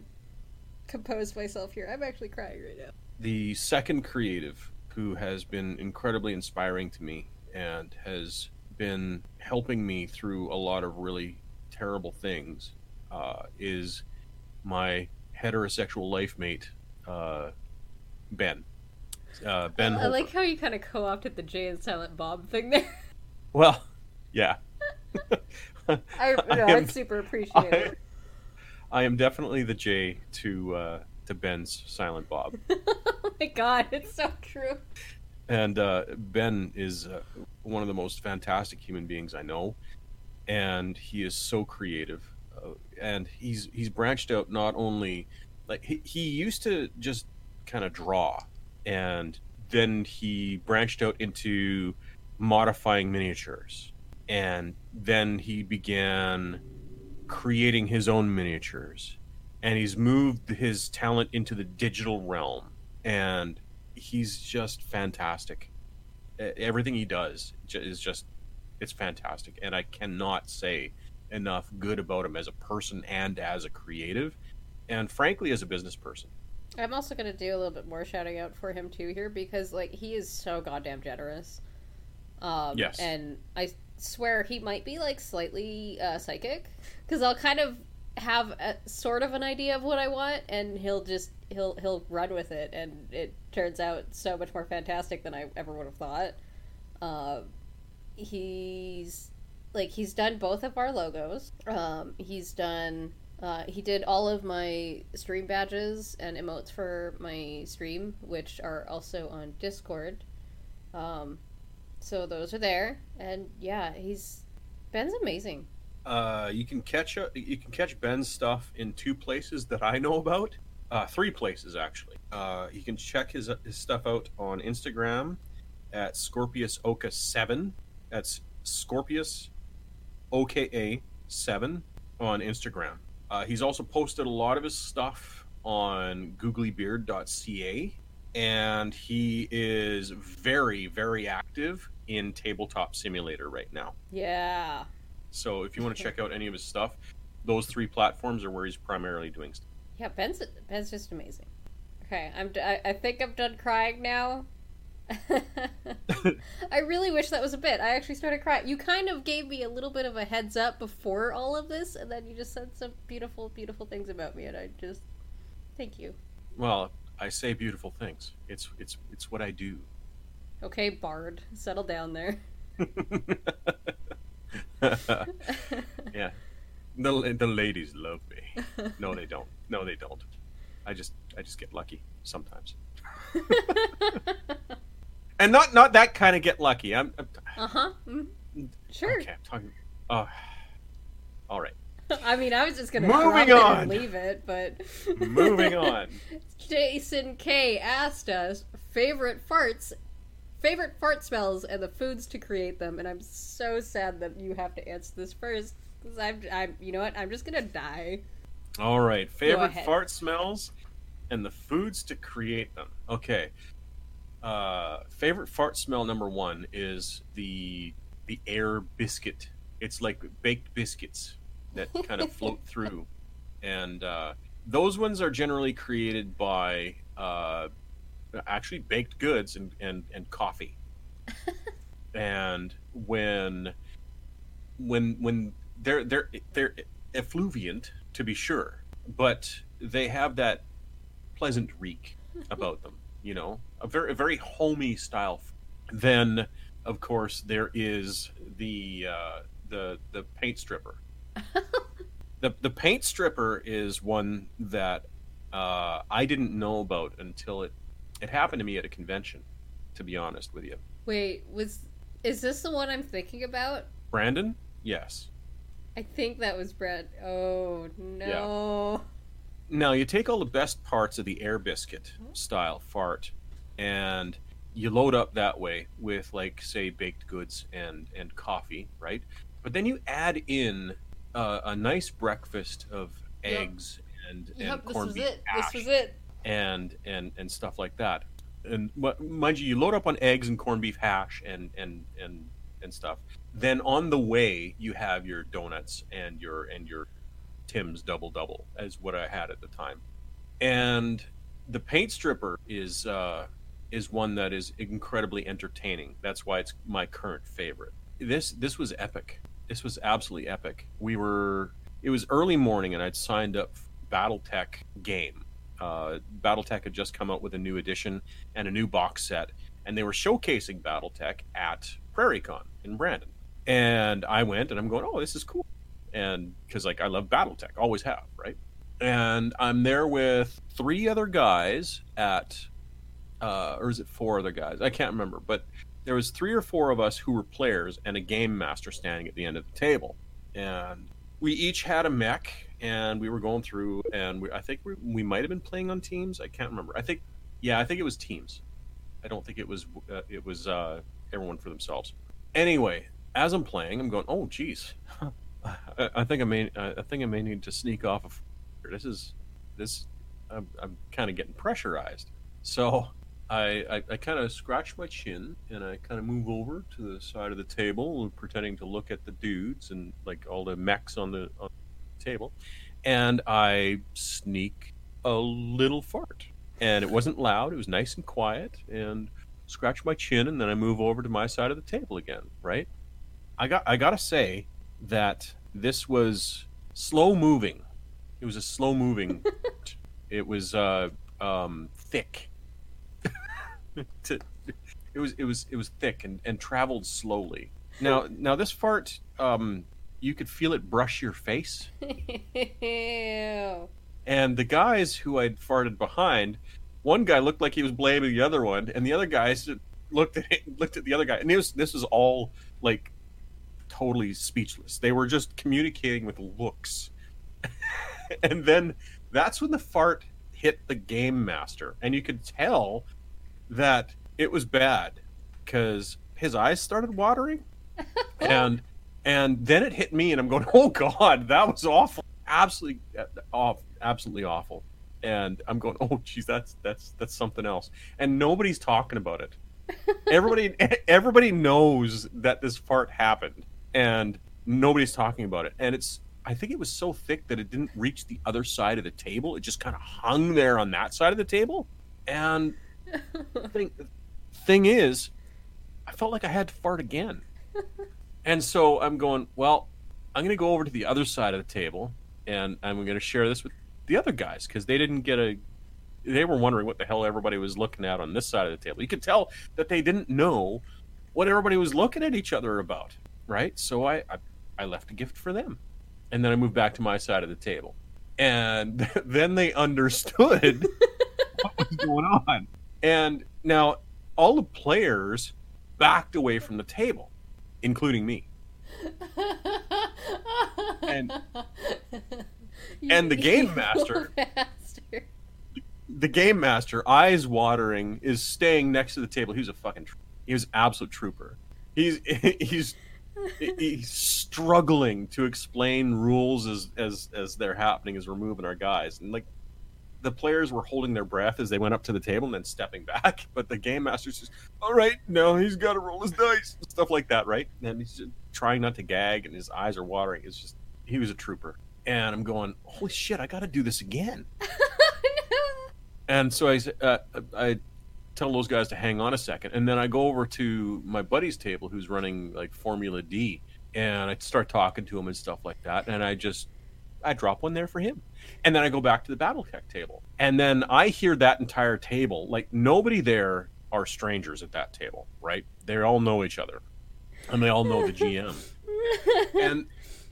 compose myself here. I'm actually crying right now. The second creative who has been incredibly inspiring to me and has been helping me through a lot of really terrible things uh, is my heterosexual life mate, uh, Ben. Uh, Ben. I, I like how you kind of co-opted the Jay and Silent Bob thing there. Well, yeah. I, no, I am, I super appreciate I, it. I am definitely the Jay to uh, to Ben's Silent Bob. Oh my god, it's so true. And uh, Ben is uh, one of the most fantastic human beings I know, and he is so creative. Uh, and he's he's branched out not only like he, he used to just kind of draw, and then he branched out into modifying miniatures, and then he began creating his own miniatures, and he's moved his talent into the digital realm, and he's just fantastic. Everything he does is just, it's fantastic. And I cannot say enough good about him as a person and as a creative, and frankly, as a business person. I'm also going to do a little bit more shouting out for him too here, because like he is so goddamn generous. Um, yes. And I swear he might be like slightly uh, psychic, because I'll kind of have a, sort of an idea of what I want, and he'll just he'll he'll run with it, and it turns out so much more fantastic than I ever would have thought. Uh, he's like he's done both of our logos. Um, he's done uh, he did all of my stream badges and emotes for my stream, which are also on Discord. Um, so those are there, and yeah, he's Ben's amazing. Uh, you can catch uh, you can catch Ben's stuff in two places that I know about. Uh, three places, actually. Uh, you can check his his stuff out on Instagram at Scorpius Oka seven. That's Scorpius O K A seven on Instagram. Uh, he's also posted a lot of his stuff on googly beard dot c a, and he is very, very active in Tabletop Simulator right now. Yeah. So if you want to check out any of his stuff, those three platforms are where he's primarily doing stuff. Yeah, Ben's Ben's just amazing. Okay, I'm d- I, I think I'm done crying now. I really wish that was a bit. I actually started crying. You kind of gave me a little bit of a heads up before all of this, and then you just said some beautiful, beautiful things about me, and I just thank you. Well, I say beautiful things. It's it's it's what I do. Okay, Bard, settle down there. Yeah, the the ladies love me. No, they don't. No, they don't. I just I just get lucky sometimes, and not not that kind of get lucky. I'm, I'm uh huh. Mm-hmm. Sure. Okay, I'm talking. Uh, all right. I mean, I was just gonna moving drop on. It and leave it, but moving on. Jason K asked us favorite farts. Favorite fart smells and the foods to create them, and I'm so sad that you have to answer this first, because I'm, I'm, you know what, I'm just gonna die. All right, favorite fart smells and the foods to create them. Okay, Uh, favorite fart smell number one is the the air biscuit. It's like baked biscuits that kind of float through, and uh, those ones are generally created by uh, actually baked goods and and, and coffee. And when when when they're they're they're effluviant, to be sure, but they have that pleasant reek about them. You know, a very a very homey style. Then, of course, there is the uh, the the paint stripper. the The paint stripper is one that uh, I didn't know about until it it happened to me at a convention. To be honest with you. Wait, was is this the one I'm thinking about? Brandon? Yes. I think that was Brad. Oh no. Yeah. Now, you take all the best parts of the air biscuit style fart and you load up that way with, like, say, baked goods and, and coffee, right? But then you add in uh, a nice breakfast of eggs yep. and, and yep, corned beef hash. This was it. And, and, and stuff like that. And mind you, you load up on eggs and corned beef hash and, and, and, and stuff. Then on the way, you have your donuts and your and your... Tim's double double as what I had at the time, and the paint stripper is uh, is one that is incredibly entertaining. That's why it's my current favorite. This this was epic. This was absolutely epic. We were it was early morning, and I'd signed up for BattleTech game. Uh, BattleTech had just come out with a new edition and a new box set, and they were showcasing BattleTech at PrairieCon in Brandon. And I went, and I'm going, oh, this is cool. And because, like, I love BattleTech, always have, right? And I'm there with three other guys at, uh, or is it four other guys? I can't remember, but there was three or four of us who were players and a game master standing at the end of the table. And we each had a mech, and we were going through, and we, I think we, we might have been playing on teams. I can't remember. I think, yeah, I think it was teams. I don't think it was uh, it was uh, everyone for themselves. Anyway, as I'm playing, I'm going, oh, geez. I think I may. I think I may need to sneak off. Of this is this. I'm, I'm kind of getting pressurized, so I I, I kind of scratch my chin and I kind of move over to the side of the table, pretending to look at the dudes and like all the mechs on the, on the table, and I sneak a little fart. And it wasn't loud. It was nice and quiet. And scratch my chin, and then I move over to my side of the table again. Right? I got. I gotta say. That this was slow moving. It was a slow moving. It was uh, um, thick. to, it was it was it was thick and, and traveled slowly. Now now this fart, um, you could feel it brush your face. Ew. And the guys who I'd farted behind, one guy looked like he was blaming the other one, and the other guy looked at it, looked at the other guy, and it was this was all like. Totally speechless. They were just communicating with looks. And then that's when the fart hit the game master. And you could tell that it was bad because his eyes started watering. and and then it hit me and I'm going, oh God, that was awful. Absolutely awful. Absolutely awful. And I'm going, oh geez, that's that's that's something else. And nobody's talking about it. Everybody everybody knows that this fart happened. And nobody's talking about it. And it's, I think it was so thick that it didn't reach the other side of the table. It just kind of hung there on that side of the table. And the thing, thing is, I felt like I had to fart again. And so I'm going, well, I'm going to go over to the other side of the table. And I'm going to share this with the other guys. Because they didn't get a, they were wondering what the hell everybody was looking at on this side of the table. You could tell that they didn't know what everybody was looking at each other about. Right, so I, I I left a gift for them, and then I moved back to my side of the table, and then they understood what was going on. And now all the players backed away from the table, including me. and and the game master, master, the game master, eyes watering, is staying next to the table. He was a fucking, he was an absolute trooper. He's he's. He's struggling to explain rules as, as, as they're happening as we're moving our guys. And like, the players were holding their breath as they went up to the table and then stepping back. But the game master's just, all right, now he's got to roll his dice, stuff like that, right? And he's just trying not to gag, and his eyes are watering. It's just, he was a trooper. And I'm going, holy shit, I got to do this again. And so I, uh, I tell those guys to hang on a second. And then I go over to my buddy's table who's running like Formula D. And I start talking to him and stuff like that. And I just, I drop one there for him. And then I go back to the Battletech table. And then I hear that entire table. Like, nobody there are strangers at that table, right? They all know each other. And they all know the G M. and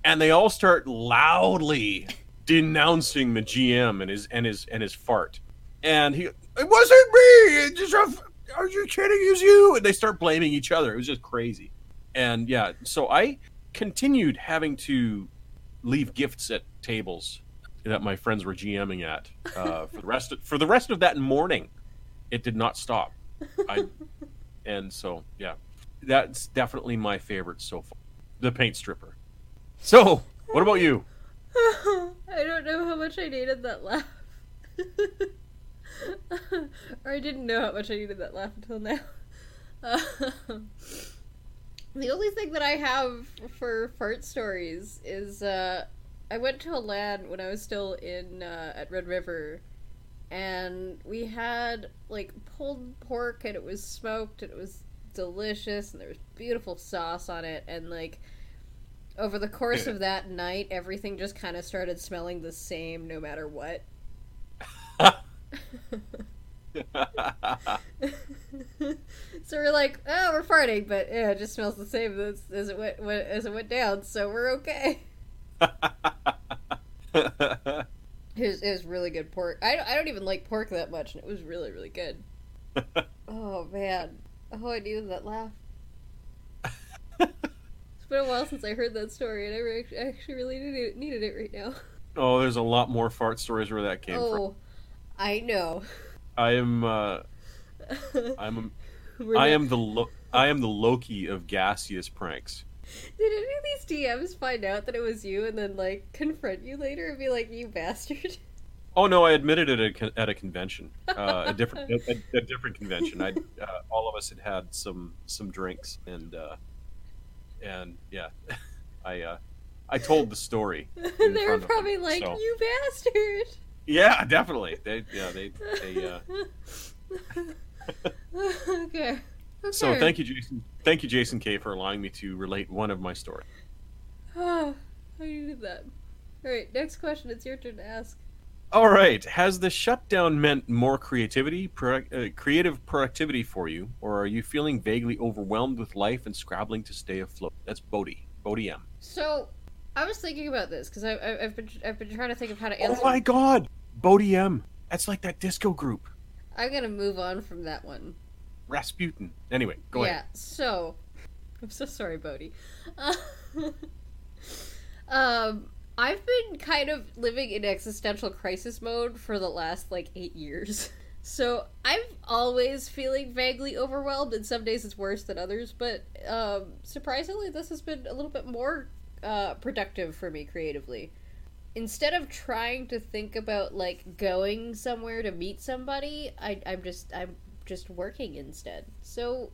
and they all start loudly denouncing the G M and his and his, and his fart. And he, it wasn't me! It just, are you kidding? It was you! And they start blaming each other. It was just crazy. And yeah, so I continued having to leave gifts at tables that my friends were GMing at uh, for the rest of, for the rest of that morning. It did not stop. I, and so yeah, that's definitely my favorite so far. The paint stripper. So, what about you? I don't know how much I needed that laugh. Or I didn't know how much I needed that laugh until now. Um, the only thing that I have for fart stories is uh, I went to a LAN when I was still in uh, at Red River, and we had like pulled pork, and it was smoked, and it was delicious, and there was beautiful sauce on it, and like over the course of that night, everything just kind of started smelling the same no matter what. So we're like, oh, we're farting, but yeah, it just smells the same as, as it went, went as it went down, so we're okay. it, was, it was really good pork. I, I don't even like pork that much, and it was really, really good. Oh man, oh, I knew that laugh. It's been a while since I heard that story, and I re- actually really needed, needed it right now. Oh, there's a lot more fart stories where that came oh, from. Oh, I know. I am. Uh, I'm. A, I am the. Lo- I am the Loki of gaseous pranks. Did any of these D Ms find out that it was you and then like confront you later and be like, "You bastard"? Oh no! I admitted it at a, at a convention, uh, a different a, a different convention. I uh, all of us had had some some drinks and uh, and yeah, I uh, I told the story. And they were probably them, like, so. "You bastard." Yeah, definitely. They, yeah, they, they, uh... okay. okay. So thank you, Jason. Thank you, Jason K, for allowing me to relate one of my stories. Oh, how you did that. All right, next question. It's your turn to ask. All right. Has the shutdown meant more creativity, pro- uh, creative productivity for you, or are you feeling vaguely overwhelmed with life and scrabbling to stay afloat? That's Bodhi. Bodhi M. So I was thinking about this because I've, I've been I've been trying to think of how to answer. Oh my God. Bodhi M. That's like that disco group. I'm going to move on from that one. Rasputin. Anyway, go yeah, ahead. Yeah, so... I'm so sorry, Bodhi. Uh, um, I've been kind of living in existential crisis mode for the last, like, eight years. So I'm always feeling vaguely overwhelmed, and some days it's worse than others, but um, surprisingly, this has been a little bit more uh, productive for me creatively. Instead of trying to think about, like, going somewhere to meet somebody, I, I'm just I'm just working instead. So,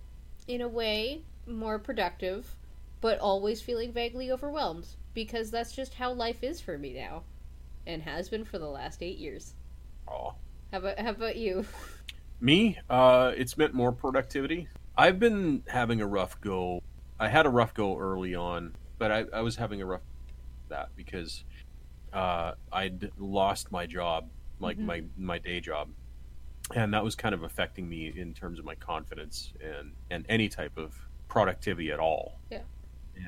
in a way, more productive, but always feeling vaguely overwhelmed, because that's just how life is for me now, and has been for the last eight years. Oh. How about, how about you? Me? Uh, it's meant more productivity. I've been having a rough go. I had a rough go early on, but I, I was having a rough that because... Uh, I'd lost my job, like mm-hmm. my, my day job, and that was kind of affecting me in terms of my confidence and, and any type of productivity at all. Yeah.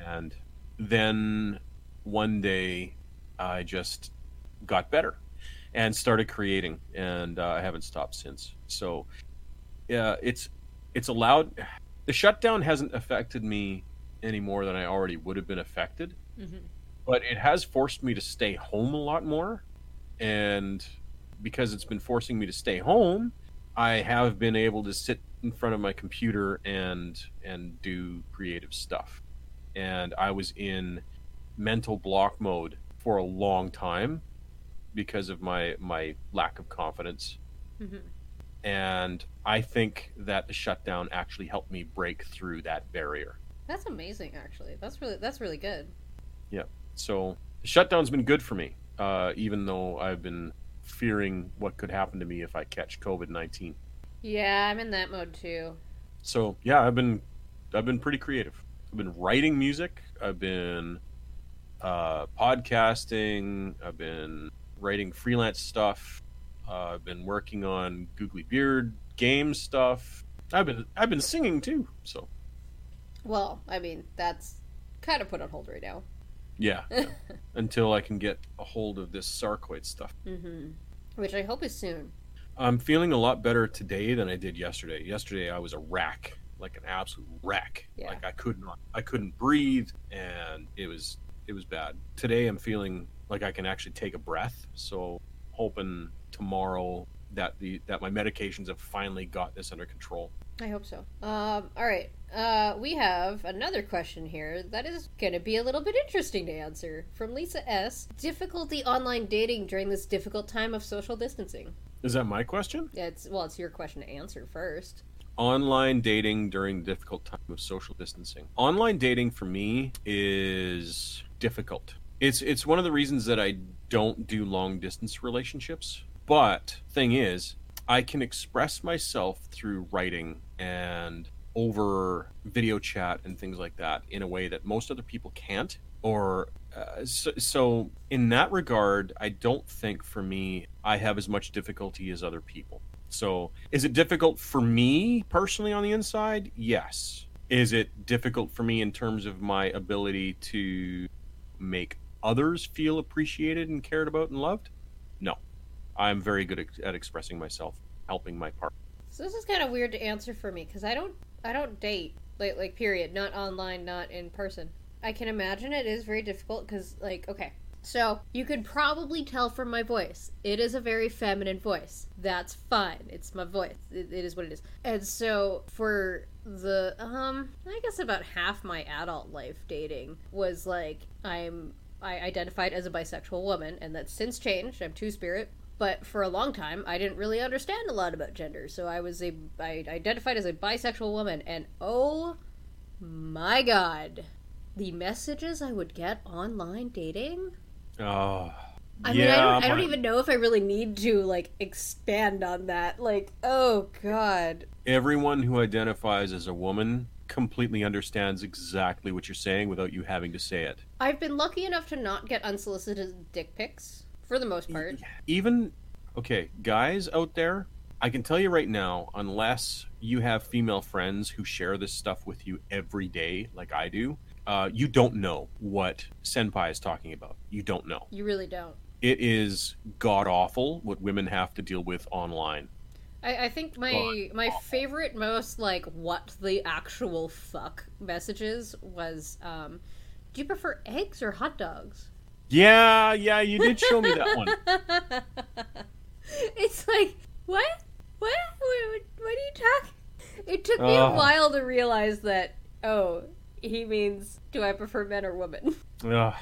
And then one day I just got better and started creating, and uh, I haven't stopped since. So yeah, it's it's allowed. The shutdown hasn't affected me any more than I already would have been affected. Mm-hmm. But it has forced me to stay home a lot more, and because it's been forcing me to stay home, I have been able to sit in front of my computer and and do creative stuff. And I was in mental block mode for a long time because of my my lack of confidence. Mm-hmm. And I think that the shutdown actually helped me break through that barrier. That's amazing, actually. That's really that's really good. Yeah. So the shutdown's been good for me, uh, even though I've been fearing what could happen to me if I catch covid nineteen. Yeah, I'm in that mode too. So yeah, I've been I've been pretty creative. I've been writing music. I've been uh, podcasting. I've been writing freelance stuff. Uh, I've been working on Googly Beard game stuff. I've been I've been singing too. So, well, I mean that's kind of put on hold right now. Yeah, yeah. Until I can get a hold of this sarcoid stuff, mm-hmm. which I hope is soon. I'm feeling a lot better today than I did yesterday. Yesterday I was a wreck, like an absolute wreck. Yeah. Like I could not, I couldn't breathe, and it was it was bad. Today I'm feeling like I can actually take a breath. So hoping tomorrow that the that my medications have finally got this under control. I hope so. Um, all right. Uh, we have another question here that is going to be a little bit interesting to answer from Lisa S. Difficulty online dating during this difficult time of social distancing. Is that my question? Yeah, it's well, it's your question to answer first. Online dating during difficult time of social distancing. Online dating for me is difficult. It's it's one of the reasons that I don't do long distance relationships. But thing is, I can express myself through writing and over video chat and things like that in a way that most other people can't. Or uh, so, so in that regard, I don't think for me, I have as much difficulty as other people. So is it difficult for me personally on the inside? Yes. Is it difficult for me in terms of my ability to make others feel appreciated and cared about and loved? No. I'm very good at expressing myself, helping my partner. So this is kind of weird to answer for me because I don't, I don't date like, like period, not online, not in person. I can imagine it is very difficult because, like, okay, so you could probably tell from my voice, it is a very feminine voice. That's fine. It's my voice. It, it is what it is. And so for the, um, I guess about half my adult life dating was like I'm, I identified as a bisexual woman, and that's since changed. I'm two-spirit. But for a long time, I didn't really understand a lot about gender. So I was a, I identified as a bisexual woman. And oh my God, the messages I would get online dating. Oh, I mean, yeah, I, don't, I don't even know if I really need to, like, expand on that. Like, oh God. Everyone who identifies as a woman completely understands exactly what you're saying without you having to say it. I've been lucky enough to not get unsolicited dick pics. For the most part. Even, okay, guys out there, I can tell you right now, unless you have female friends who share this stuff with you every day, like I do, uh, you don't know what Senpai is talking about. You don't know. You really don't. It is god-awful what women have to deal with online. I, I think my god-awful. my favorite, most, like, what the actual fuck messages was, um, do you prefer eggs or hot dogs? Yeah, yeah, you did show me that one. It's like, what? What? What, what are you talking? It took me uh, a while to realize that, oh, he means, do I prefer men or women? Uh,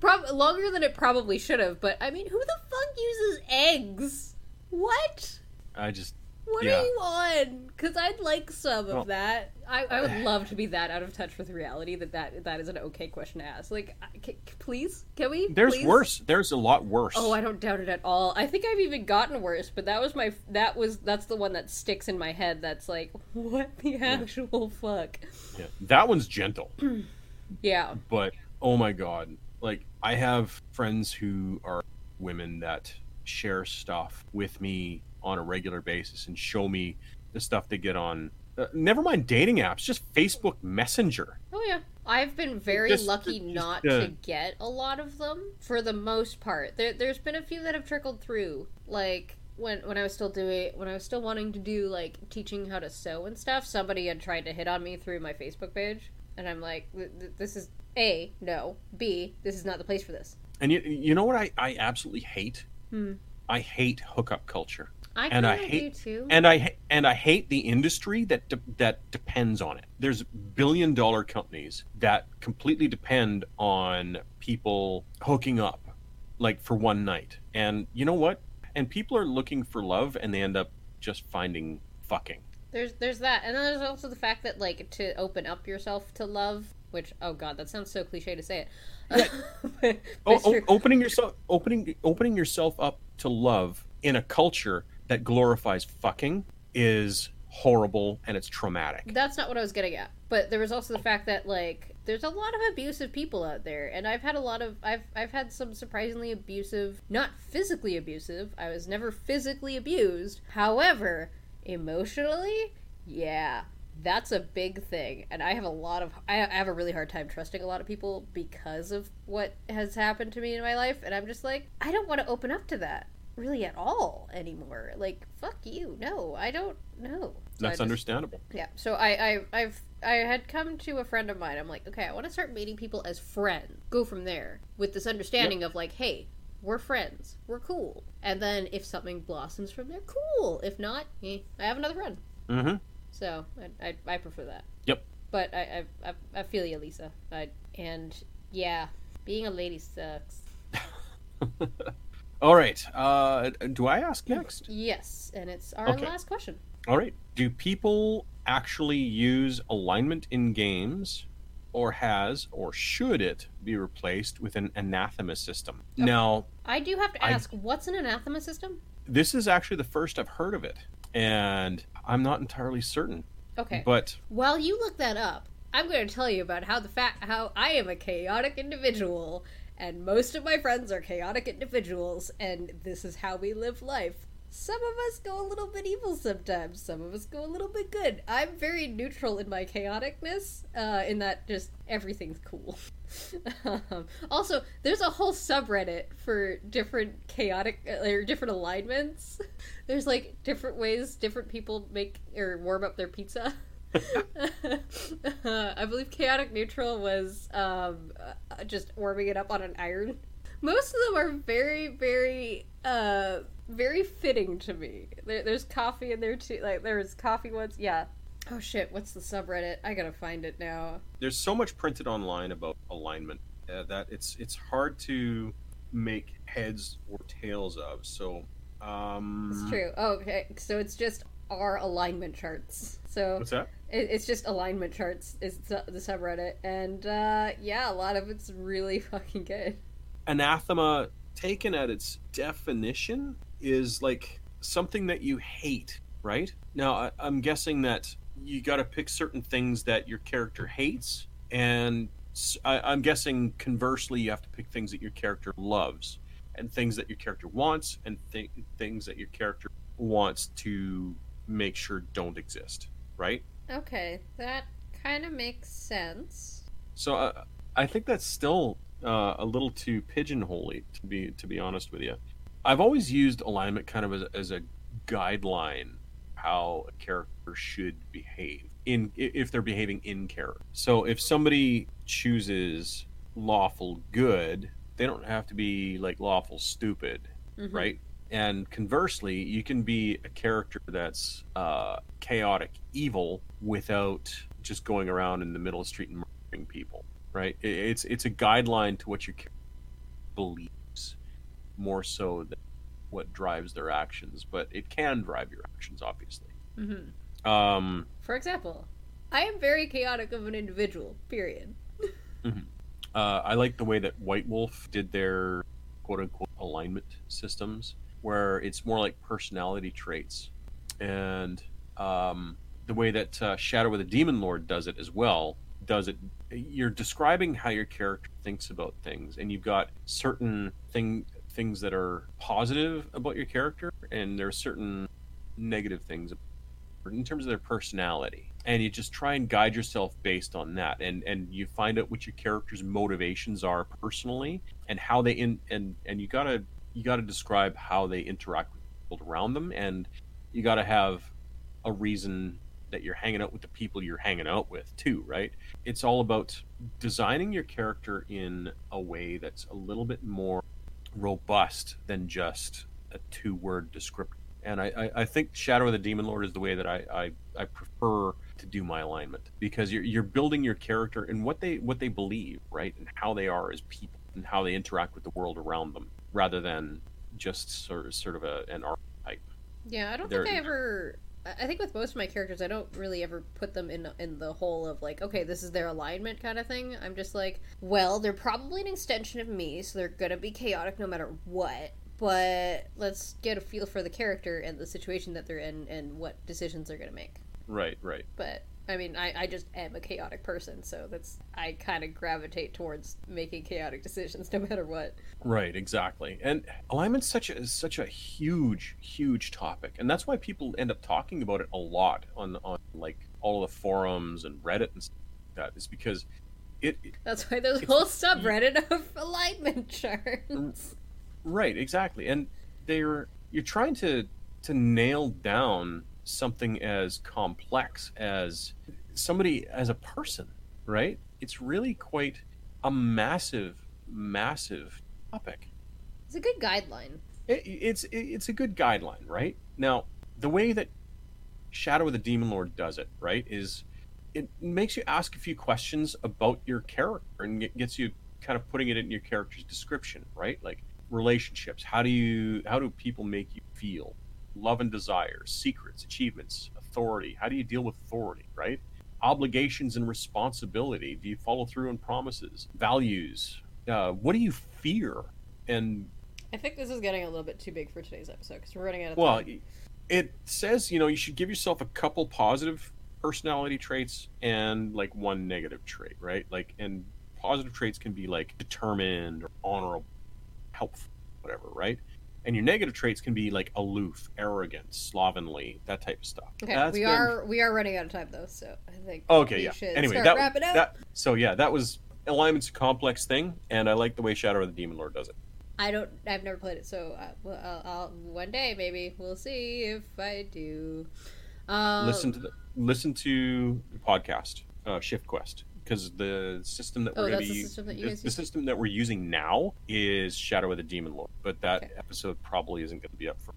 Pro- longer than it probably should have, but I mean, who the fuck uses eggs? What? I just... What yeah. are you on? Because I'd like some well, of that. I, I would love to be that out of touch with reality that that, that is an okay question to ask. Like, can, please? Can we? There's please? worse. There's a lot worse. Oh, I don't doubt it at all. I think I've even gotten worse, but that was my, that was, that's the one that sticks in my head that's like, what the actual yeah. fuck? Yeah. That one's gentle. Yeah. But, oh my God. Like, I have friends who are women that share stuff with me on a regular basis and show me the stuff they get on uh, never mind dating apps, just Facebook Messenger. Oh yeah, I've been very just, lucky just, not uh, to get a lot of them for the most part. There, there's been a few that have trickled through, like when when I was still doing when I was still wanting to do like teaching how to sew and stuff. Somebody had tried to hit on me through my Facebook page, and I'm like, this is A, no, B, this is not the place for this. And you you know what I I absolutely hate? Hmm. I hate hookup culture. I and I hate do too. and I and I hate the industry that de- that depends on it. There's billion dollar companies that completely depend on people hooking up like for one night. And you know what? And people are looking for love and they end up just finding fucking. There's there's that. And then there's also the fact that, like, to open up yourself to love, which, oh God, that sounds so cliche to say it. Yeah. but, but oh, opening yourself opening opening yourself up to love in a culture that glorifies fucking is horrible and it's traumatic. That's not what I was getting at. But there was also the fact that, like, there's a lot of abusive people out there, and I've had a lot of I've I've had some surprisingly abusive, not physically abusive. I was never physically abused. However, emotionally, yeah, that's a big thing, and I have a lot of I have a really hard time trusting a lot of people because of what has happened to me in my life, and I'm just like, I don't want to open up to that really at all anymore. Like, fuck you, no, I don't know. So that's just understandable. Yeah, so I, I I've I had come to a friend of mine. I'm like, okay, I want to start meeting people as friends. Go from there with this understanding yep. of like, hey, we're friends, we're cool, and then if something blossoms from there, cool. If not, eh, I have another friend. Mm-hmm. So I, I I prefer that. Yep. But I I I, I feel you, Lisa. I, and yeah, being a lady sucks. All right. Uh, do I ask next? Yes, and it's our okay. last question. All right. Do people actually use alignment in games, or has, or should it be replaced with an anathema system? Okay. Now, I do have to ask, I, what's an anathema system? This is actually the first I've heard of it, and I'm not entirely certain. Okay. But while you look that up, I'm going to tell you about how the fa- how I am a chaotic individual, and most of my friends are chaotic individuals, and this is how we live life. Some of us go a little bit evil sometimes. Some of us go a little bit good. I'm very neutral in my chaoticness, uh, in that just everything's cool. um, also, there's a whole subreddit for different chaotic, uh, or different alignments. There's, like, different ways different people make or warm up their pizza. uh, I believe chaotic neutral was um, uh, just warming it up on an iron. Most of them are very, very... Uh, very fitting to me. There, there's coffee in there too. Like, there's coffee ones. Yeah. Oh shit, what's the subreddit? I gotta find it now. There's so much printed online about alignment uh, that it's it's hard to make heads or tails of. So, um... It's true. Oh, okay. So it's just our alignment charts. So what's that? It, it's just alignment charts is the, the subreddit. And, uh, yeah, a lot of it's really fucking good. Anathema, taken at its definition, is like something that you hate, right? Now, I, I'm guessing that you got to pick certain things that your character hates, and I, I'm guessing conversely, you have to pick things that your character loves, and things that your character wants, and th- things that your character wants to make sure don't exist, right? Okay, that kind of makes sense. So uh, I think that's still... Uh, a little too pigeonholy, to be to be honest with you. I've always used alignment kind of as, as a guideline how a character should behave in if they're behaving in character. So if somebody chooses lawful good, they don't have to be like lawful stupid, mm-hmm. right? And conversely, you can be a character that's uh, chaotic evil without just going around in the middle of the street and murdering people. Right, it's it's a guideline to what your character believes, more so than what drives their actions. But it can drive your actions, obviously. Mm-hmm. Um, For example, I am very chaotic of an individual. Period. mm-hmm. uh, I like the way that White Wolf did their quote unquote alignment systems, where it's more like personality traits, and um, the way that uh, Shadow of the Demon Lord does it as well. Does it? You're describing how your character thinks about things, and you've got certain thing things that are positive about your character, and there are certain negative things in terms of their personality, and you just try and guide yourself based on that, and and you find out what your character's motivations are personally, and how they in and and you gotta you gotta describe how they interact with the world around them, and you gotta have a reason that you're hanging out with the people you're hanging out with too, right? It's all about designing your character in a way that's a little bit more robust than just a two-word descriptor. And I, I, I think Shadow of the Demon Lord is the way that I, I, I prefer to do my alignment, because you're you're building your character and what they what they believe, right? And how they are as people and how they interact with the world around them. rather than just sort of, sort of a, an archetype. Yeah, I don't they're, think I ever... I think with most of my characters, I don't really ever put them in in the whole of, like, okay, this is their alignment kind of thing. I'm just like, well, they're probably an extension of me, so they're gonna be chaotic no matter what, but let's get a feel for the character and the situation that they're in and what decisions they're gonna make. Right, right. But, I mean, I, I just am a chaotic person, so that's... I kind of gravitate towards making chaotic decisions no matter what. Right, exactly. And alignment's such a, such a huge, huge topic, and that's why people end up talking about it a lot on, on like, all of the forums and Reddit and stuff like that, is because it... it that's why there's a whole subreddit of alignment charts. Right, exactly. And they're... You're trying to, to nail down... something as complex as somebody as a person, right? It's really quite a massive, massive topic. It's a good guideline. It, it's it, it's a good guideline, right? Now, the way that Shadow of the Demon Lord does it, right, is it makes you ask a few questions about your character and gets you kind of putting it in your character's description, right? Like relationships. How do you? How do people make you feel? Love and desire, secrets, achievements, authority. How do you deal with authority, right? Obligations and responsibility. Do you follow through on promises? Values. Uh, what do you fear? And I think this is getting a little bit too big for today's episode because we're running out of well, time. Well, it says, you know, you should give yourself a couple positive personality traits and like one negative trait, right? Like, and positive traits can be like determined or honorable, helpful, whatever, right? And your negative traits can be like aloof, arrogant, slovenly, that type of stuff. Okay, That's we been... are we are running out of time though, so I think okay, we yeah. should anyway, start that, wrapping up. That, so yeah, that was alignment's a complex thing, and I like the way Shadow of the Demon Lord does it. I don't, I've never played it, so I'll, I'll, I'll, one day maybe we'll see if I do. Um, listen to the listen to the podcast, uh, Shift Quest. Because the system that we're oh, gonna be, the, system that, the, the system that we're using now is Shadow of the Demon Lord, but that okay. episode probably isn't going to be up for.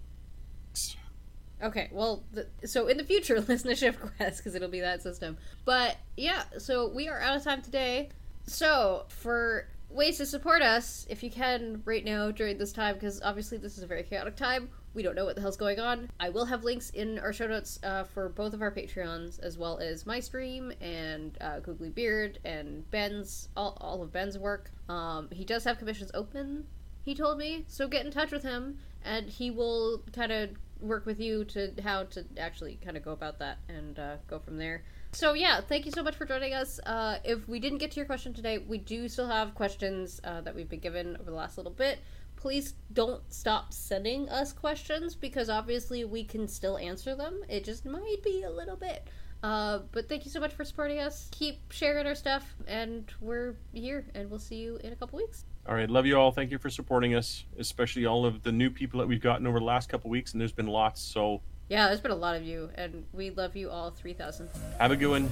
Okay, well, the, so in the future, listen to Shift Quest because it'll be that system. But yeah, so we are out of time today. So for ways to support us, if you can right now during this time, because obviously this is a very chaotic time. We don't know what the hell's going on. I will have links in our show notes uh, for both of our Patreons, as well as my stream and uh, Googly Beard and Ben's, all, all of Ben's work. Um, he does have commissions open, he told me, so get in touch with him, and he will kind of work with you to how to actually kind of go about that and uh, go from there. So yeah, thank you so much for joining us. Uh, if we didn't get to your question today, we do still have questions uh, that we've been given over the last little bit. Please don't stop sending us questions because obviously we can still answer them. It just might be a little bit. Uh, but thank you so much for supporting us. Keep sharing our stuff and we're here and we'll see you in a couple weeks. All right. Love you all. Thank you for supporting us, especially all of the new people that we've gotten over the last couple weeks. And there's been lots. So yeah, there's been a lot of you and we love you all three thousand. Have a good one.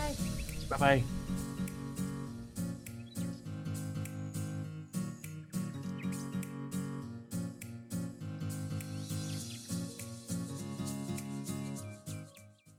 Bye. Bye-bye.